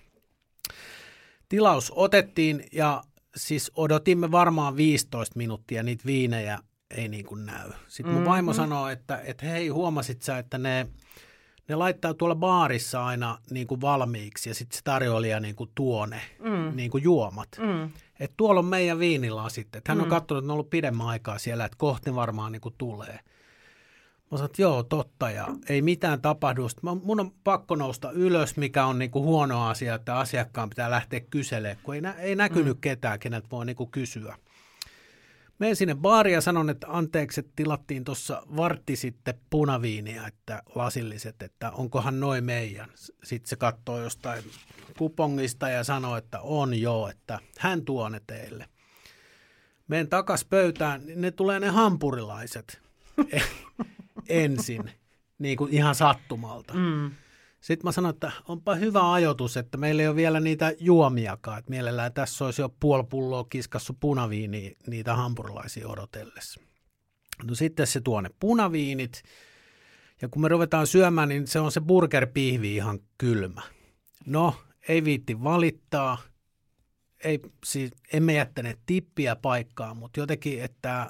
Tilaus otettiin ja siis odotimme varmaan viisitoista minuuttia niitä viinejä ei niin kuin näy. Sitten mun vaimo mm-hmm. sanoo, että, että hei, huomasit sä, että ne, ne laittaa tuolla baarissa aina niin kuin valmiiksi ja sitten se tarjoilija niin kuin tuo ne mm. niin kuin juomat. Mm. Että tuolla on meidän viinilasit. Että hän mm. on katsonut, että ne on ollut pidemmän aikaa siellä, että kohti varmaan niin kuin tulee. Mä sanoin, että joo, totta, ja ei mitään tapahdu. Sitten mun on pakko nousta ylös, mikä on niinku huono asia, että asiakkaan pitää lähteä kyselemään, kun ei, nä- ei näkynyt mm. ketään, kenet voi niinku kysyä. Menen sinne baariin ja sanon, että anteeksi, että tilattiin tuossa vartti sitten punaviinia, että lasilliset, että onkohan noin meidän. Sitten se katsoo jostain kupongista ja sanoo, että on joo, että hän tuo ne teille. Menen takaisin pöytään, niin ne tulee ne hampurilaiset. Ensin, niin kuin ihan sattumalta. Mm. Sitten mä sanoin, että onpa hyvä ajoitus, että meillä ei ole vielä niitä juomiakaan. Että mielellään tässä olisi jo puoli pulloa kiskassu punaviiniä niitä hampurilaisia odotellessa. No sitten se tuo ne punaviinit. Ja kun me ruvetaan syömään, niin se on se burgerpihvi ihan kylmä. No, ei viitti valittaa. Ei, siis emme jättäneet tippiä paikkaan, mutta jotenkin, että...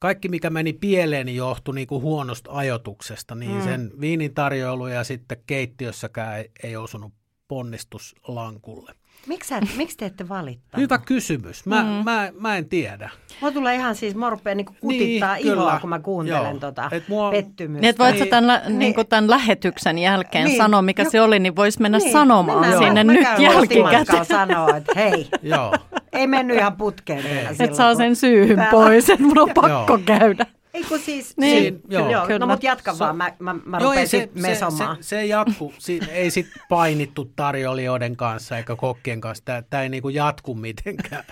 Kaikki, mikä meni pieleen, niin johtui niin kuin huonosta ajoituksesta, niin mm. sen viinin tarjoilu ja sitten keittiössäkään ei, ei osunut ponnistuslankulle. Miksi miks te ette valittaa? Hyvä kysymys. Mä, mm. mä, mä en tiedä. Mua tulee ihan siis, mä rupean niin kutittaa niin, iloa, kyllä. Kun mä kuuntelen tota et mua... pettymystä. Niin, että voit sä tämän, niin. Niin tämän lähetyksen jälkeen niin. sanoa, mikä jo. Se oli, niin vois mennä niin. sanomaan Mennään sinne joo. nyt jälkikäteen. sanoa, että hei, joo. ei mennyt ihan putkeen. Että saa sen syyhyn täällä. Pois, että mun on pakko joo. käydä. Ei kun siis, niin, siin, joo, joo, no mutta jatka so, vaan, mä, mä, mä joo, rupesin se, mesomaan. Se, se, se jatku, si, ei sit painittu tarjolijoiden kanssa eikä kokkien kanssa, tämä ei niinku jatku mitenkään,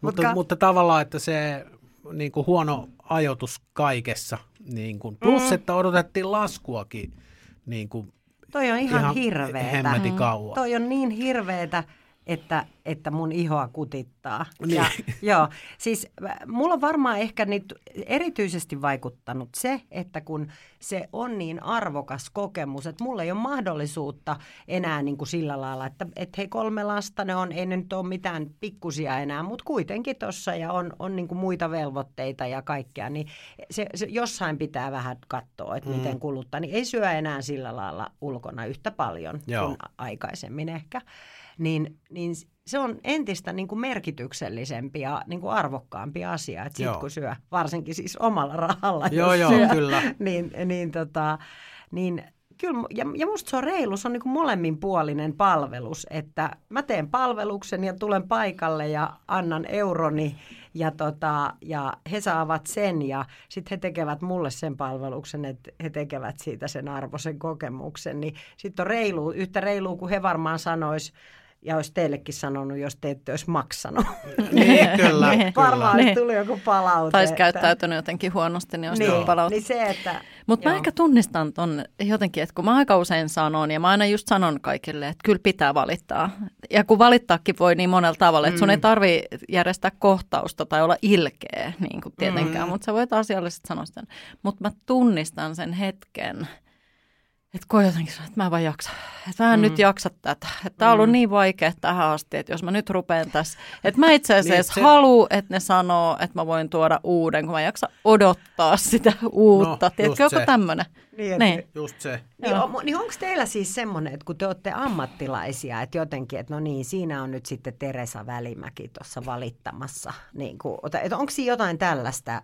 mutta, mutta tavallaan, että se niinku huono ajoitus kaikessa, niinku, plus mm-hmm. että odotettiin laskuakin niinku, toi on ihan, ihan hirveetä. Hemmetin kauan. Toi on niin hirveetä. Että, että mun ihoa kutittaa. Ja, joo, siis mulla on varmaan ehkä nyt erityisesti vaikuttanut se, että kun se on niin arvokas kokemus, että mulla ei ole mahdollisuutta enää niin kuin sillä lailla, että et hei kolme lasta, ne on, ei ne nyt ole mitään pikkusia enää, mutta kuitenkin tuossa ja on, on niin kuin muita velvoitteita ja kaikkea, niin se, se jossain pitää vähän katsoa, että mm. miten kuluttaa, niin ei syö enää sillä lailla ulkona yhtä paljon joo. kuin aikaisemmin ehkä. Niin, niin se on entistä niin kuin merkityksellisempi ja niin kuin arvokkaampi asia, että sit kun syö, varsinkin siis omalla rahalla, joo, jos joo, syö, kyllä. niin, niin, tota, niin kyllä, ja, ja musta se on reilu, se on niin kuin molemminpuolinen palvelus, että mä teen palveluksen ja tulen paikalle ja annan euroni ja, tota, ja he saavat sen ja sitten he tekevät mulle sen palveluksen, että he tekevät siitä sen arvoisen kokemuksen, niin sitten on reilu, yhtä reilua kuin he varmaan sanois. Ja olisi teillekin sanonut, jos te ette olisi maksanut. Niin, kyllä. Varmaan olisi tullut joku palaute. Tai olisi käyttäytynyt jotenkin huonosti, niin olisi niin, tullut palaute. Niin se, että... Mutta mä ehkä tunnistan ton jotenkin, että kun mä aika usein sanon, ja mä aina just sanon kaikille, että kyllä pitää valittaa. Ja kun valittaakin voi niin monella tavalla, että mm. sun ei tarvitse järjestää kohtausta tai olla ilkeä, niin kuin tietenkään. Mm. Mutta sä voit asiallisesti sanoa sitä. Mutta mä tunnistan sen hetken. Että kun jotenkin sanoo, että mä en vaan jaksa, että mä en mm. nyt jaksa tätä. Että tää on ollut niin vaikea tähän asti, että jos mä nyt rupean tässä, että mä itse asiassa niin, haluan, että ne sanoo, että mä voin tuoda uuden, kun mä en jaksa odottaa sitä uutta. No, tiedätkö, joku tämmöinen? Niin, niin. Just se. Niin, on, niin onko teillä siis semmoinen, että kun te olette ammattilaisia, että jotenkin, että no niin, siinä on nyt sitten Teresa Välimäki tuossa valittamassa. Niin kuin, että onko siinä jotain tällaista,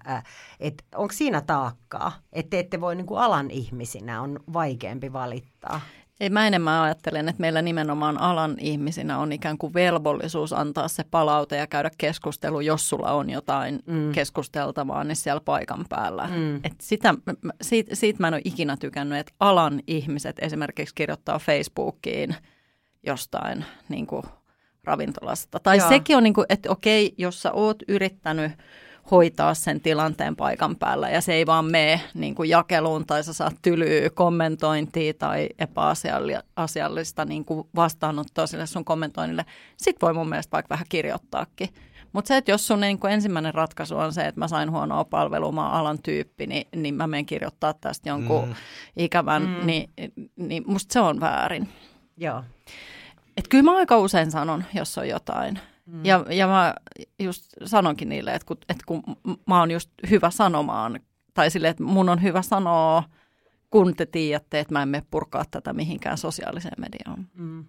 että onko siinä taakkaa, että te ette voi niin kuin alan ihmisinä on vaikeampi valittaa? Ei, mä enemmän ajattelen, että meillä nimenomaan alan ihmisinä on ikään kuin velvollisuus antaa se palaute ja käydä keskustelu, jos sulla on jotain mm. keskusteltavaa, niin siellä paikan päällä. Mm. Et sitä, siitä, siitä mä en ole ikinä tykännyt, että alan ihmiset esimerkiksi kirjoittaa Facebookiin jostain niin kuin ravintolasta. Tai Joo. sekin on, niin kuin, että okei, jos sä oot yrittänyt hoitaa sen tilanteen paikan päällä ja se ei vaan mene niin kuin jakeluun tai sä saat tylyä kommentointia tai epäasiallista niin kuin vastaanottoa sille sun kommentoinnille. Sit voi mun mielestä vaikka vähän kirjoittaakin. Mutta se, että jos sun niin kuin ensimmäinen ratkaisu on se, että mä sain huonoa palvelua, mä oon alan tyyppi, niin, niin mä menen kirjoittaa tästä jonkun mm. ikävän, mm. niin, niin musta se on väärin. Joo. Et kyllä mä aika usein sanon, jos on jotain. Mm. Ja, ja mä just sanonkin niille, että kun, että kun mä oon just hyvä sanomaan, tai silleen, että mun on hyvä sanoa, kun te tiedätte, että mä en mene purkaa tätä mihinkään sosiaaliseen mediaan. Mm.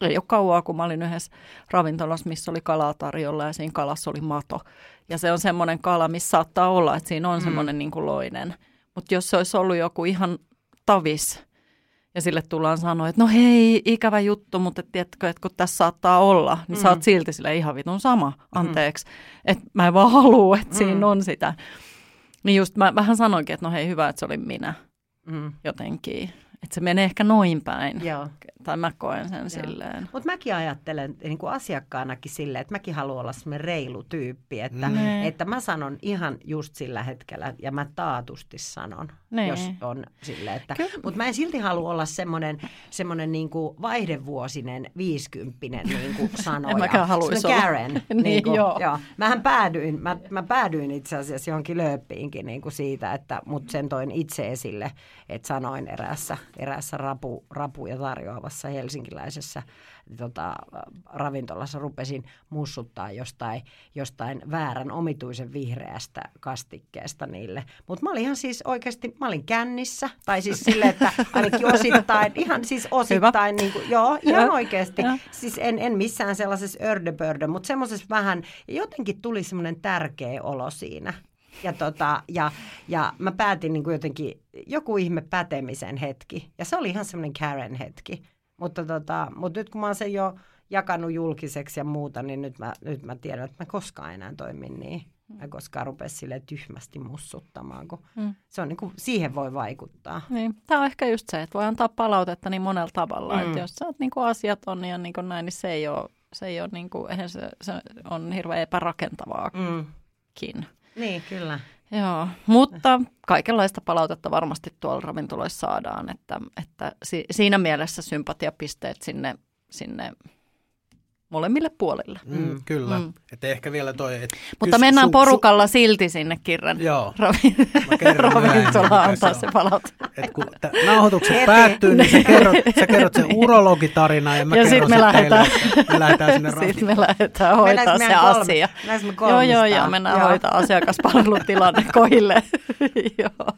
Ei ole kauaa, kun mä olin yhdessä ravintolassa, missä oli kalaa tarjolla ja siinä kalassa oli mato. Ja se on semmoinen kala, missä saattaa olla, että siinä on mm. semmoinen niin kuin loinen. Mutta jos se olisi ollut joku ihan tavis, ja sille tullaan sanoa, että no hei, ikävä juttu, mutta tiedätkö, että kun tässä saattaa olla, niin mm. sä oot silti sille ihan vitun sama, anteeksi. Mm. Että mä en vaan halua, että mm. siinä on sitä. Niin just mä vähän sanoinkin, että no hei, hyvä, että se oli minä mm. jotenkin. Että se menee ehkä noin päin. Joo. Tai mä koen sen Joo. silleen. Mutta mäkin ajattelen niin kuin asiakkaanakin silleen, että mäkin haluan olla semmoinen reilu tyyppi. Että, mm. että mä sanon ihan just sillä hetkellä ja mä taatusti sanon, ne. Jos on silleen. Mutta mä en silti halua olla semmoinen, semmoinen niin kuin vaihdevuosinen viisikymppinen niin kuin sanoja. En mäkään haluaisi olla. Karen. niin kuin, joo. Joo. Mähän päädyin, mä, mä päädyin itse asiassa johonkin lööppiinkin niin kuin siitä, että mut sen toin itse esille, että sanoin eräässä. eräässä rapu, rapuja tarjoavassa helsinkiläisessä tota, ravintolassa rupesin mussuttaa jostain, jostain väärän omituisen vihreästä kastikkeesta niille. Mutta mä olin ihan siis oikeasti, mä olin kännissä, tai siis silleen, että ainakin osittain, ihan siis osittain, niin kuin, joo, ihan ja, oikeasti. Ja. Siis en, en missään sellaisessa ördöpördö, mutta semmoisessa vähän, jotenkin tuli semmoinen tärkeä olo siinä. Ja, tota, ja, ja mä päätin niin kuin jotenkin joku ihme pätemisen hetki. Ja se oli ihan semmoinen Karen-hetki. Mutta, tota, mutta nyt kun mä oon sen jo jakanut julkiseksi ja muuta, niin nyt mä, nyt mä tiedän, että mä koskaan enää toimin niin. Mä koskaan rupea silleen tyhmästi mussuttamaan, kun mm. se on niin kuin, siihen voi vaikuttaa. Niin. Tämä on ehkä just se, että voi antaa palautetta niin monella tavalla. Mm. Että jos sä oot niin kuin asiaton ja niin kuin näin, niin se ei ole, se ei ole niin kuin, eihän se, se on hirveän epärakentavaakin. Mm. Niin, kyllä. Joo, mutta kaikenlaista palautetta varmasti tuolla ravintoloissa saadaan, että, että si- siinä mielessä sympatiapisteet sinne, sinne molemmille puolille. Mm, kyllä, mm. että ehkä vielä toi... Et mutta kys- mennään su- porukalla su- silti sinne kirran joo. Ravi- ravintolaan antaa se palaute. Et kun t- nauhoitukset päättyy, niin sä kerrot, sä kerrot sen urologitarinan ja mä ja kerron sen teille. Me lähdetään sinne ravintolaan. Sitten me lähdetään hoitaa se kolme, asia. Joo, joo, joo, mennään joo. hoitaa asiakaspalvelutilanne kohille. joo.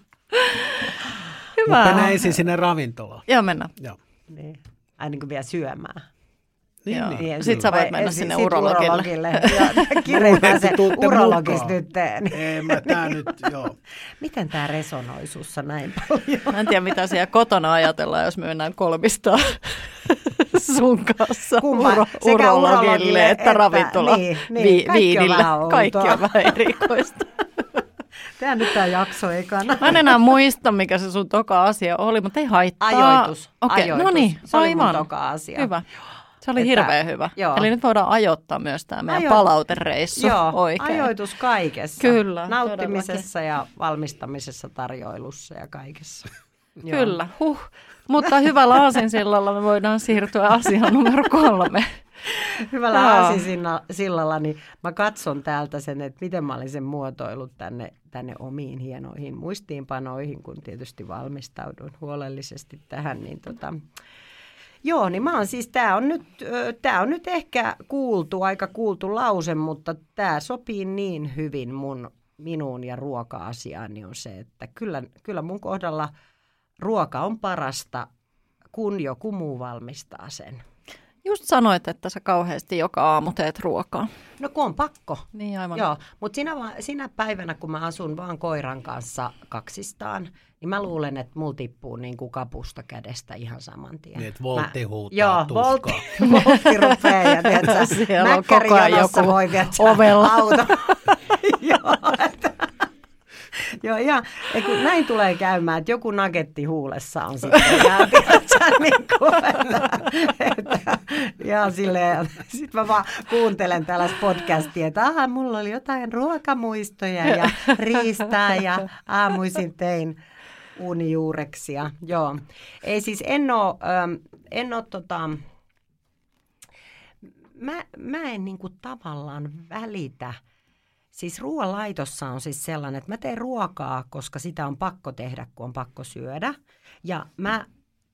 Hyvä. Mutta ne ensin sinne ravintolaan. Joo, mennään. Joo. Niin. Ai niin kuin vielä syömään. Niin, niin. Sitten sä voit mennä sinne urologille. urologille. Kirjoitetaan se urologista nyt. Ei, mä tää nyt, joo. Miten tää resonoi sussa näin paljon? Mä en tiedä, mitä siellä kotona ajatellaan, jos me mennään kolmistaan sun kanssa Kumpa, uro, sekä urologille, urologille että, että ravintola niin, niin, vi, kaikki viinillä. On kaikki on vähän erikoista. Tää nyt tää jakso ekana. Mä en enää muista, mikä se sun toka asia oli, mutta ei haittaa. Ajoitus. Okei, okay. No niin, se oli mun toka asia. Hyvä. Se oli että, hirveän hyvä. Joo. Eli nyt voidaan ajoittaa myös tämä meidän Ajo... palautereissu joo, oikein. Ajoitus kaikessa. Kyllä. Nauttimisessa todellakin. Ja valmistamisessa, tarjoilussa ja kaikessa. Kyllä. Huh. Mutta hyvällä aasinsillalla me voidaan siirtyä asiaan numero kolme. Hyvällä aasinsillalla, niin mä katson täältä sen, että miten mä olin sen muotoillut tänne, tänne omiin hienoihin muistiinpanoihin, kun tietysti valmistaudun huolellisesti tähän, niin tota... Joo, niin mä oon siis, tää on nyt, tää on nyt ehkä kuultu, aika kuultu lause, mutta tää sopii niin hyvin mun, minuun ja ruoka-asiaani on se, että kyllä, kyllä mun kohdalla ruoka on parasta, kun joku muu valmistaa sen. Just sanoit, että sä kauheasti joka aamu teet ruokaa. No kun on pakko. Niin aivan. Joo, mutta sinä, sinä päivänä, kun mä asun vaan koiran kanssa kaksistaan, niin mä luulen, että mulla tippuu niin kuin kapusta kädestä ihan saman tien. Niin, että voltti mä, huutaa tuskaa. Joo, voltti, voltti rupeaa ja tiedätkö, mäkkärijonossa voi viedä auto. Joo, että... Joo, ihan, kun näin tulee käymään, että joku nagetti huulessa on sitten, ja tiiätkö, niin kuin, että, ja silleen, sitten mä vaan kuuntelen tällaista podcastia, että aha, mulla oli jotain ruokamuistoja ja riistää ja aamuisin tein unijuureksia, joo. Ei siis, en oo, en oo tota, mä, mä en niinku tavallaan välitä. Siis ruoanlaitossa on siis sellainen, että mä teen ruokaa, koska sitä on pakko tehdä, kun on pakko syödä. Ja mä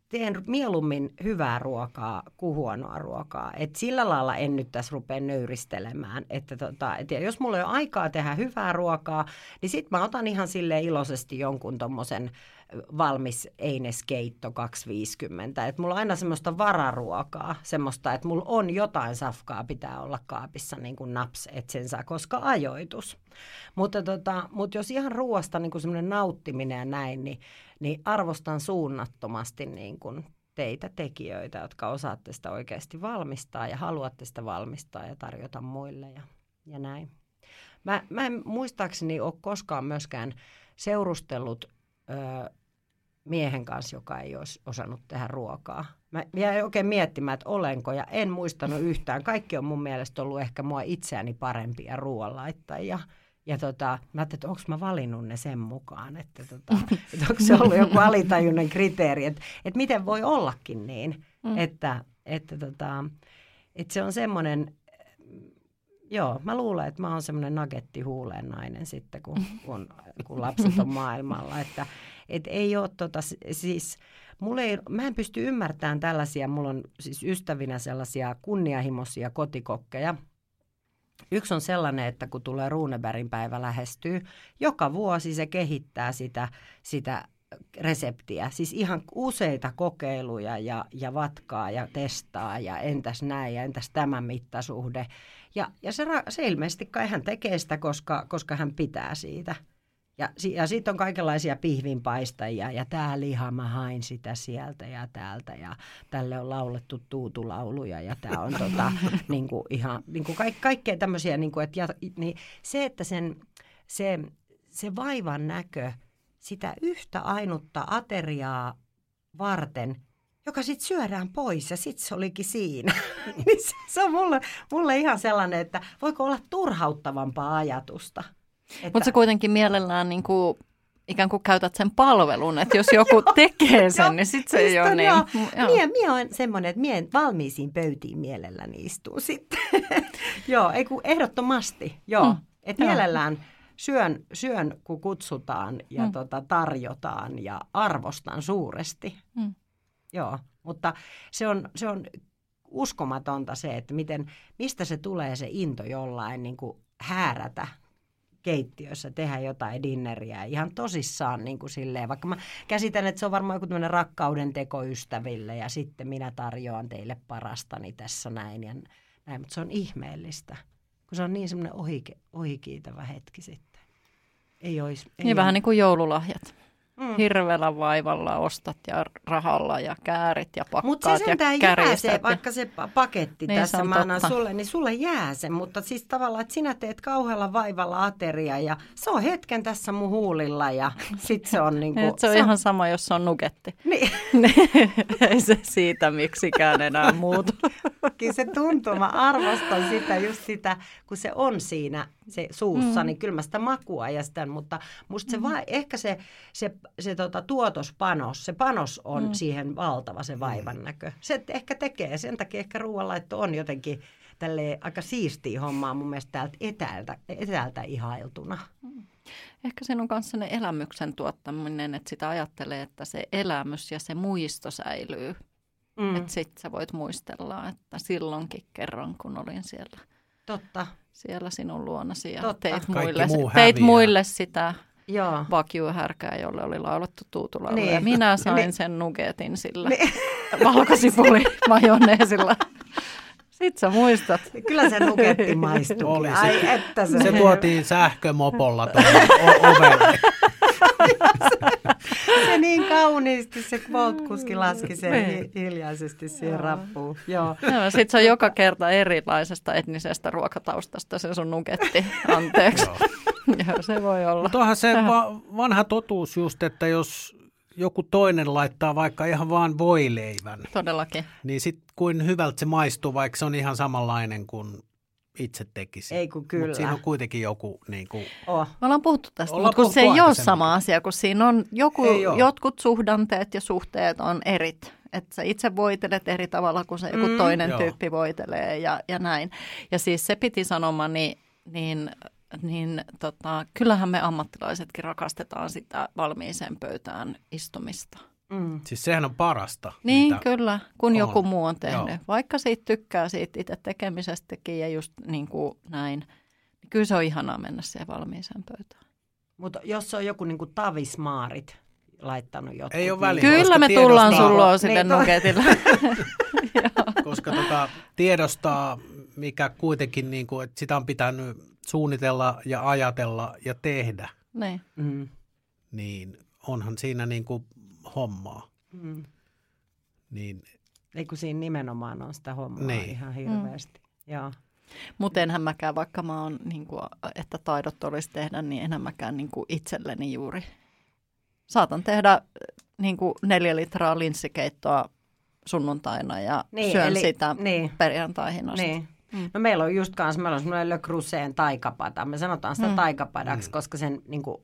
teen mieluummin hyvää ruokaa kuin huonoa ruokaa. Et sillä lailla en nyt tässä rupea nöyristelemään. Että tota, et jos mulla ei ole aikaa tehdä hyvää ruokaa, niin sit mä otan ihan silleen iloisesti jonkun tommosen valmis eineskeitto kaksi viisikymmentä. Että mulla on aina semmoista vararuokaa, semmoista, että mulla on jotain safkaa, pitää olla kaapissa niin kuin naps, että sen saa koska ajoitus. Mutta, tota, mutta jos ihan ruoasta niin kuin semmoinen nauttiminen ja näin, niin, niin arvostan suunnattomasti niin kuin teitä tekijöitä, jotka osaatte sitä oikeasti valmistaa ja haluatte sitä valmistaa ja tarjota muille ja, ja näin. Mä, mä en muistaakseni ole koskaan myöskään seurustellut Öö, miehen kanssa, joka ei olisi osannut tehdä ruokaa. Mä jäin oikein miettimään, että olenko, ja en muistanut yhtään. Kaikki on mun mielestä ollut ehkä mua itseäni parempia ruoanlaittajia. Ja tota, mä ajattelin, että onko mä valinnut ne sen mukaan, että, tota, että onko se ollut joku alitajunnan kriteeri, että, että miten voi ollakin niin, mm. että, että, tota, että se on semmoinen. Joo, mä luulen, että mä oon semmoinen nagetti huuleen nainen sitten, kun, kun, kun lapset on maailmalla, että et ei ole tota, siis, mulla ei, mä en pysty ymmärtämään tällaisia, mulla on siis ystävinä sellaisia kunnianhimoisia kotikokkeja. Yksi on sellainen, että kun tulee Runebergin päivä lähestyy, joka vuosi se kehittää sitä, sitä reseptiä, siis ihan useita kokeiluja ja, ja vatkaa ja testaa ja entäs näin ja entäs tämän mittasuhde. Ja, ja se, se ilmeisesti kai hän tekee sitä, koska, koska hän pitää siitä. Ja, ja siitä on kaikenlaisia pihvinpaistajia ja tää liha, mä hain sitä sieltä ja täältä ja tälle on laulettu tuutulauluja ja tää on tota, niinku ihan niinku kaik, kaikkea tämmöisiä. Niinku, et, ja, niin se, että sen, se, se vaivan näkö sitä yhtä ainutta ateriaa varten, joka sitten syödään pois ja sitten se olikin siinä. Niin se, se on mulle, mulle ihan sellainen, että voiko olla turhauttavampaa ajatusta. Että... Mutta sä kuitenkin mielellään niin kuin, ikään kuin käytät sen palvelun, että jos joku tekee sen, jo, niin sitten se ei ole niin. Mie, mie on semmoinen, että mie valmiisiin pöytiin mielelläni istuu sitten. Joo, ei kun ehdottomasti. Joo, hmm. että mielellään... Syön, syön, kun kutsutaan ja mm. tota, tarjotaan ja arvostan suuresti. Mm. Joo, mutta se on, se on uskomatonta se, että miten, mistä se tulee se into jollain niin kuin häärätä keittiössä, tehdä jotain dinneriä ihan tosissaan niin kuin silleen. Vaikka mä käsitän, että se on varmaan joku tämmöinen rakkauden teko ystäville ja sitten minä tarjoan teille parastani tässä näin ja näin, mutta se on ihmeellistä. Kun se on niin semmoinen ohike, ohikiitävä hetki sitten. Ei olisi, ei niin vähän niin kuin joululahjat. Mm. Hirveällä vaivalla ostat ja rahalla ja käärit ja pakkaat mut siis ja kärjestät. Mutta se jää se, vaikka se paketti niin tässä mä annan sulle, niin sulle jää se. Mutta siis tavallaan, että sinä teet kauhealla vaivalla ateria ja se on hetken tässä mun huulilla ja sit se on niin kuin... Se on se ihan on... sama, jos se on nugetti. Niin. Ei se siitä miksikään enää muutu. Kyllä se tuntuu, mä arvostan sitä, just sitä, kun se on siinä se suussa, mm. niin kyllä mä sitä makua ja sitä, mutta musta se mm. va- ehkä se, se, se tota, tuotospanos, se panos on mm. siihen valtava se vaivannäkö. Se ehkä tekee, sen takia ehkä ruoanlaitto on jotenkin tälleen aika siistiä hommaa mun mielestä täältä etäältä, etäältä ihailtuna. Mm. Ehkä siinä on kanssa ne elämyksen tuottaminen, että sitä ajattelee, että se elämys ja se muisto säilyy. Mm. Että sit sä voit muistella, että silloinkin kerran, kun olin siellä, Totta. siellä sinun luonasi ja Totta. teit, muille, teit muille sitä vakiohärkää, jolle oli laulettu Tuutulaulu. Niin. Ja minä sain niin. sen nugetin sillä niin. valkosipuli-majoneesilla. Sitten sä muistat. Kyllä se nugetti maistuu. Ai että se. Se tuotiin sähkömopolla tuonne o- ovelle. Se, se niin kauniisti se Volt-kuski laski sen hi- hiljaisesti siihen rappuun. Joo. No, sitten se on joka kerta erilaisesta etnisestä ruokataustasta se sun nugetti. Anteeksi. Joo, se voi olla. Tuohan se va- vanha totuus just, että jos joku toinen laittaa vaikka ihan vaan voileivän. Todellakin. Niin sitten kuin hyvältä se maistuu, vaikka se on ihan samanlainen kuin itse tekisi. Ei kun kyllä. Mutta siinä on kuitenkin joku niin kuin... Oh. Me ollaan puhuttu tästä, mutta kun se ei ole sama asia, kun siinä on joku, jotkut suhdanteet ja suhteet on erit. Että sä itse voitelet eri tavalla kuin se joku mm, toinen joo. tyyppi voitelee ja, ja näin. Ja siis se piti sanomani, niin... Niin tota, kyllähän me ammattilaisetkin rakastetaan sitä valmiiseen pöytään istumista. Mm. Siis sehän on parasta. Niin kyllä, kun on. Joku muu on tehnyt. Joo. Vaikka siitä tykkää siitä itse tekemisestäkin ja just niin kuin näin. Niin kyllä se on ihanaa mennä siihen valmiiseen pöytään. Mutta jos on joku niin kuin tavismaarit laittanut jotkut. Ei ole väliä. Kyllä me tullaan sulla sille niin, nuketilla. Koska tota, tiedostaa, mikä kuitenkin niin kuin, että sitä on pitänyt... suunnitella ja ajatella ja tehdä, niin, mm. niin onhan siinä niin kuin hommaa. Mm. Niin. Ei kun siinä nimenomaan on sitä hommaa niin. ihan hirveästi. Mm. Mutta enhän mäkään, vaikka mä oon, niin kuin, että taidot olisi tehdä, niin enhän mäkään niin kuin itselleni juuri. Saatan tehdä niin kuin neljä litraa linssikeittoa sunnuntaina ja niin, syön eli, sitä niin. perjantaihin asti. Niin. Mm. No meillä on just kanssa, meillä on semmoinen Le Creuset taikapata. Me sanotaan sitä mm. taikapadaksi, mm. koska sen niin kuin,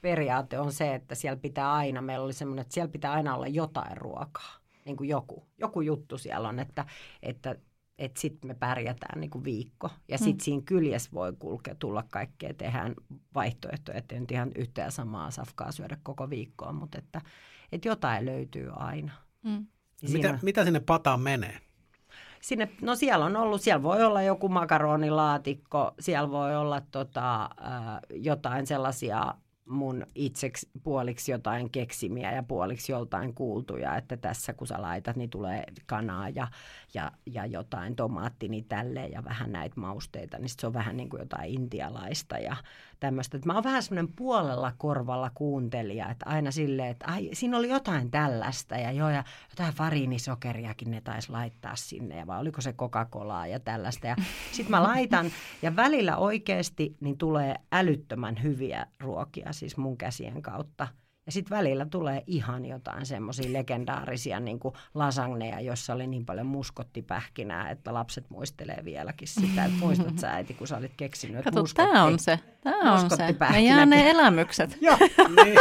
periaate on se, että siellä pitää aina, meillä oli semmoinen, että siellä pitää aina olla jotain ruokaa. Niin kuin joku, joku juttu siellä on, että, että, että sitten me pärjätään niin kuin viikko. Ja sitten mm. siinä kyljessä voi kulkea, tulla kaikkea, tehdään vaihtoehtoja. Että ei nyt ihan yhtä ja samaa safkaa syödä koko viikkoa, mutta että, että jotain löytyy aina. Mm. Siinä... Mitä, mitä sinne pataan menee? Sinne, no siellä on ollut, siellä voi olla joku makaronilaatikko, siellä voi olla tota, äh, jotain sellaisia mun itseksi puoliksi jotain keksimiä ja puoliksi joltain kuultuja, että tässä kun sä laitat, niin tulee kanaa ja, ja, ja jotain tomaatti, niin tälleen ja vähän näitä mausteita, niin se on vähän niin kuin jotain intialaista ja tämmöistä. Mä oon vähän semmoinen puolella korvalla kuuntelija, että aina silleen, että ai, siinä oli jotain tällaista ja joo ja jotain variinisokeriakin ne taisi laittaa sinne ja vai oliko se Coca-Colaa ja tällaista ja sit mä laitan ja välillä oikeasti niin tulee älyttömän hyviä ruokia. Siis mun käsien kautta. Ja sitten välillä tulee ihan jotain semmoisia legendaarisia niin kuin lasagneja, jossa oli niin paljon muskottipähkinää, että lapset muistelee vieläkin sitä. Että muistat sä äiti, kun sä olit keksinyt, kato, muskotti, tää on se. Tää on se. Me jää ne elämykset. Joo. Niin.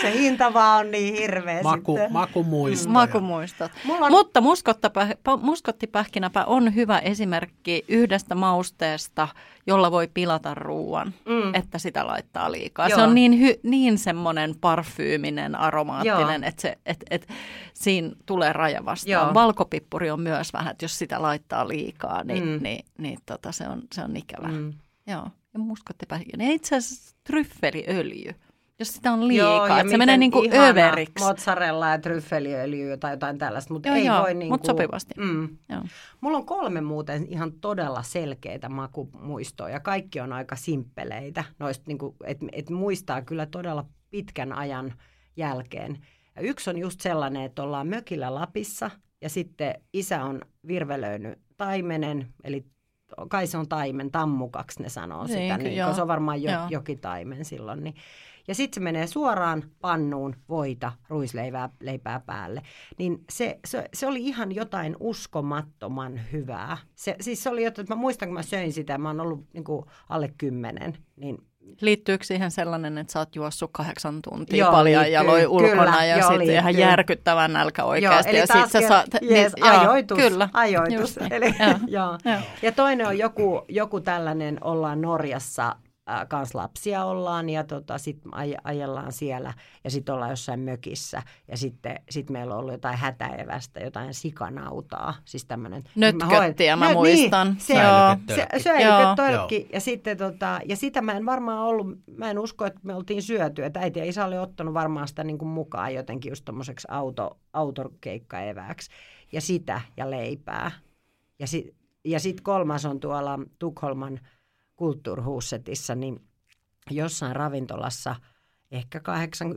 Se hinta vaan on niin hirveä Maku, sitten. Makumuistoja. Makumuistot. On... Mutta muskottipähkinäpä on hyvä esimerkki yhdestä mausteesta, jolla voi pilata ruuan, mm. että sitä laittaa liikaa. Joo. Se on niin, hy, niin semmoinen parfyyminen, aromaattinen, että se, et, et, siinä tulee raja vastaan. Joo. Valkopippuri on myös vähän, että jos sitä laittaa liikaa, niin, mm. niin, niin tota, se, on, se on ikävä. Mm. Joo. Ja muskottipähkinä. Itse asiassa tryffeliöljy. Jos sitä on liikaa, joo, että se menee niin kuin överiksi. Mozzarella ja tryffeliöljyä tai jotain tällaista, mutta joo, ei joo, voi niin kuin... mutta sopivasti. Mm. Joo. Mulla on kolme muuten ihan todella selkeitä makumuistoa ja kaikki on aika simppeleitä. Noista niin kuin, et, et muistaa kyllä todella pitkän ajan jälkeen. Ja yksi on just sellainen, että ollaan mökillä Lapissa ja sitten isä on virvelöinyt taimenen, eli kai se on taimen, tammukaksi ne sanoo niin, sitä, niin, kun se on varmaan jo, jokin taimen silloin, niin... Ja sitten se menee suoraan pannuun, voita, ruisleipää leipää päälle. Niin se, se, se oli ihan jotain uskomattoman hyvää. Se, siis se oli jotain, että mä muistan, kun mä söin sitä, mä oon ollut niin kuin alle kymmenen. Niin... Liittyykö siihen sellainen, että sä oot juossut kahdeksan tuntia joo, paljon liittyy, jaloin ulkona kyllä, ja sitten ihan järkyttävä nälkä oikeasti. Joo, ja taas sit sä saat, yes, niin, ajoitus. Joo, kyllä. Ajoitus. Just, eli, joo. Joo. Ja toinen on joku, joku tällainen, ollaan Norjassa äh, kans lapsia ollaan ja tota, sitten aj- ajellaan siellä ja sitten ollaan jossain mökissä. Ja sitten sit meillä on ollut jotain hätäevästä, jotain sikanautaa. Siis tämmöinen. Nötköttiä mä, hoid... mä muistan. Niin, se, söilykötölkki. Se, söilykötölkki. Ja, sitten, tota, ja sitä mä en varmaan ollut, mä en usko, että me oltiin syöty. Että äiti ja isä oli ottanut varmaan sitä niin kuin mukaan jotenkin just tommoseksi auto, autokeikkaevääksi. Ja sitä ja leipää. Ja sitten ja sit kolmas on tuolla Tukholman kulttuurhuussetissa, niin jossain ravintolassa ehkä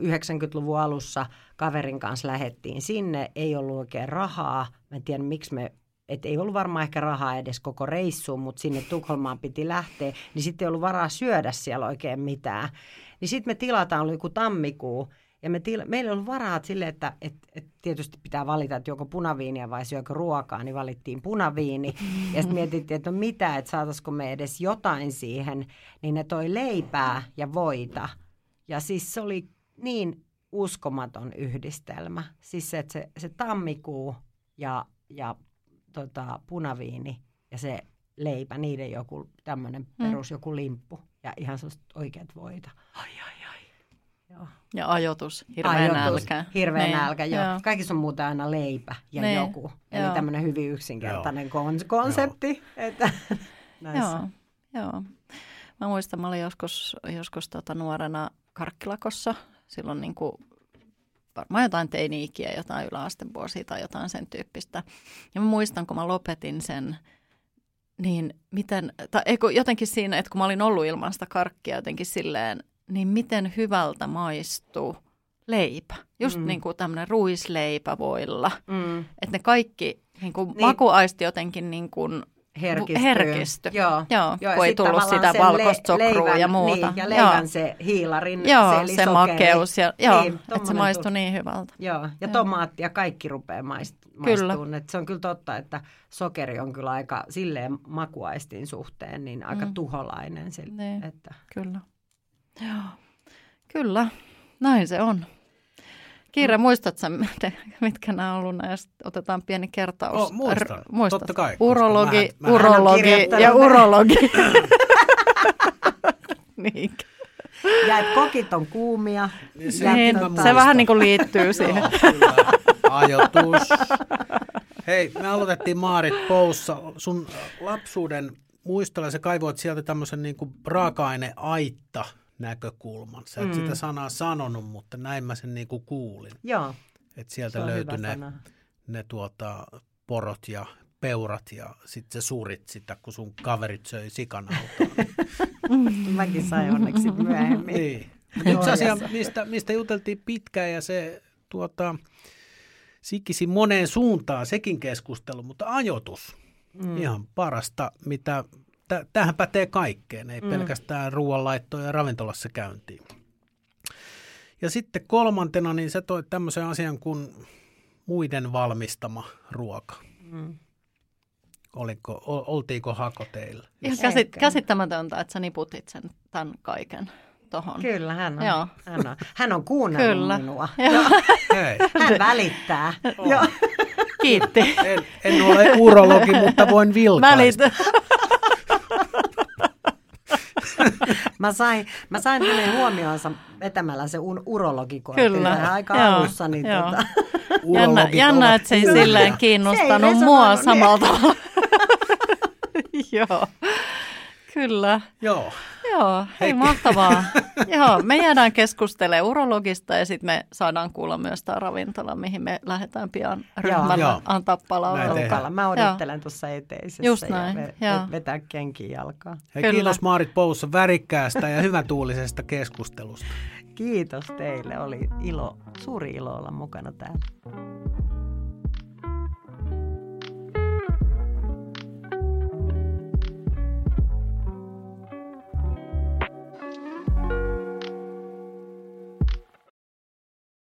yhdeksänkymmentäluvun alussa kaverin kanssa lähettiin sinne. Ei ollut oikein rahaa. Mä en tiedä, miksi me, et ei ollut varmaan ehkä rahaa edes koko reissuun, mutta sinne Tukholmaan piti lähteä. Niin sitten ei ollut varaa syödä siellä oikein mitään. Niin sitten me tilataan, oli joku tammikuu. Ja me til- meillä on varaa silleen, että et, et tietysti pitää valita, että joko punaviiniä vai syökö ruokaa, niin valittiin punaviini. Ja sitten mietittiin, että no mitä, että saataisiko me edes jotain siihen, niin ne toi leipää ja voita. Ja siis se oli niin uskomaton yhdistelmä. Siis se, että se, se tammikuu ja, ja tota, punaviini ja se leipä, niiden joku tämmöinen perus joku limppu ja ihan sellaiset oikeat voita. Ai ai ai. Joo. Ja ajoitus, hirveä nälkä. Hirveä niin. nälkä, joo. joo. Kaikissa on muuta aina leipä ja niin. joku. Eli joo. tämmöinen hyvin yksinkertainen kon- konsepti. Että, joo. joo, mä muistan, mä olin joskus, joskus tota nuorena Karkkilakossa. Silloin niin kuin varmaan jotain teini-ikiä, jotain yläastevuosia tai jotain sen tyyppistä. Ja mä muistan, kun mä lopetin sen. Niin miten, tai eiku, jotenkin siinä, että kun mä olin ollut ilman sitä karkkia jotenkin silleen, niin miten hyvältä maistuu leipä. Just mm. niin kuin tämmöinen ruisleipä voilla. Mm. Että ne kaikki niin kuin niin. makuaisti jotenkin niin kuin herkistyi. Herkisty. Joo, Joo kun ei tullut sitä valkoista le- sokrua leivän, ja muuta. Niin, ja leivän joo. se hiilarin, joo, se, se makeus. Ja, joo, niin, että se maistuu tuli. Niin hyvältä. Joo, ja joo. tomaatti ja kaikki rupeaa maistumaan. Kyllä. Se on kyllä totta, että sokeri on kyllä aika silleen makuaistin suhteen niin aika mm. tuholainen. Sille, niin. että. Kyllä. Joo, kyllä. Näin se on. Kiire, muistatko, mitkä nämä on ollut näistä? Otetaan pieni kertaus. Oh, muistan. R- muistat. Totta kai. Urologi, mähän, urologi ja urologi. niin. Ja et kokit on kuumia. Se, niin, se vähän niin kuin liittyy siihen. Ajoitus. Hei, me aloitettiin Maarit Poussa. Sun lapsuuden muistolla sä kaivoit sieltä tämmöisen niin kuin raaka-aineaitta näkökulman. Sä et mm. sitä sanaa sanonut, mutta näin mä sen niin kuin kuulin. Joo. Että sieltä löytyi ne, ne tuota, porot ja peurat ja sitten sä surit sitä, kun sun kaverit söi sikanautaa. Mäkin sain onneksi myöhemmin. Niin. Yksi asia, mistä, mistä juteltiin pitkään ja se tuota, sikisi moneen suuntaan sekin keskustelu, mutta ajoitus. Mm. Ihan parasta, mitä, tä, tämähän pätee kaikkeen, ei mm. pelkästään ruoanlaittoon ja ravintolassa käyntiin. Ja sitten kolmantena, niin sä toit tämmöisen asian kuin muiden valmistama ruoka. Mm. Oliko, ol, oltiinko hako teillä? Ihan käsit, käsittämätöntä, että sä niputit sen tämän kaiken. Tohon. Kyllä, hän on. Joo. Hän on, hän on kuunnellut Kyllä. minua. Joo. Hei. Hän välittää. Oh. Joo. Kiitti. En, en ole urologi, mutta voin vilkaista. Välitä. Mä sain, mä sain hänen huomioonsa vetämällä se un, urologikortin. Kyllä. Aika Joo. alussa. Niin tota. Jännä, jännä että se ei silleen kiinnostanut ei mua samalta. Joo. Kyllä. Joo. Joo, hei mahtavaa. Joo, me jäädään keskustelemaan urologista ja sitten me saadaan kuulla myös tämä ravintola, mihin me lähdetään pian ryhmällä antaa palautetta. Mä odottelen tuossa eteisessä Just näin. ja ve- vetää kenkiin jalkaa. Hei, kiitos Maarit Poussa värikkäästä ja hyvän tuulisesta keskustelusta. Kiitos teille, oli ilo, suuri ilo olla mukana täällä.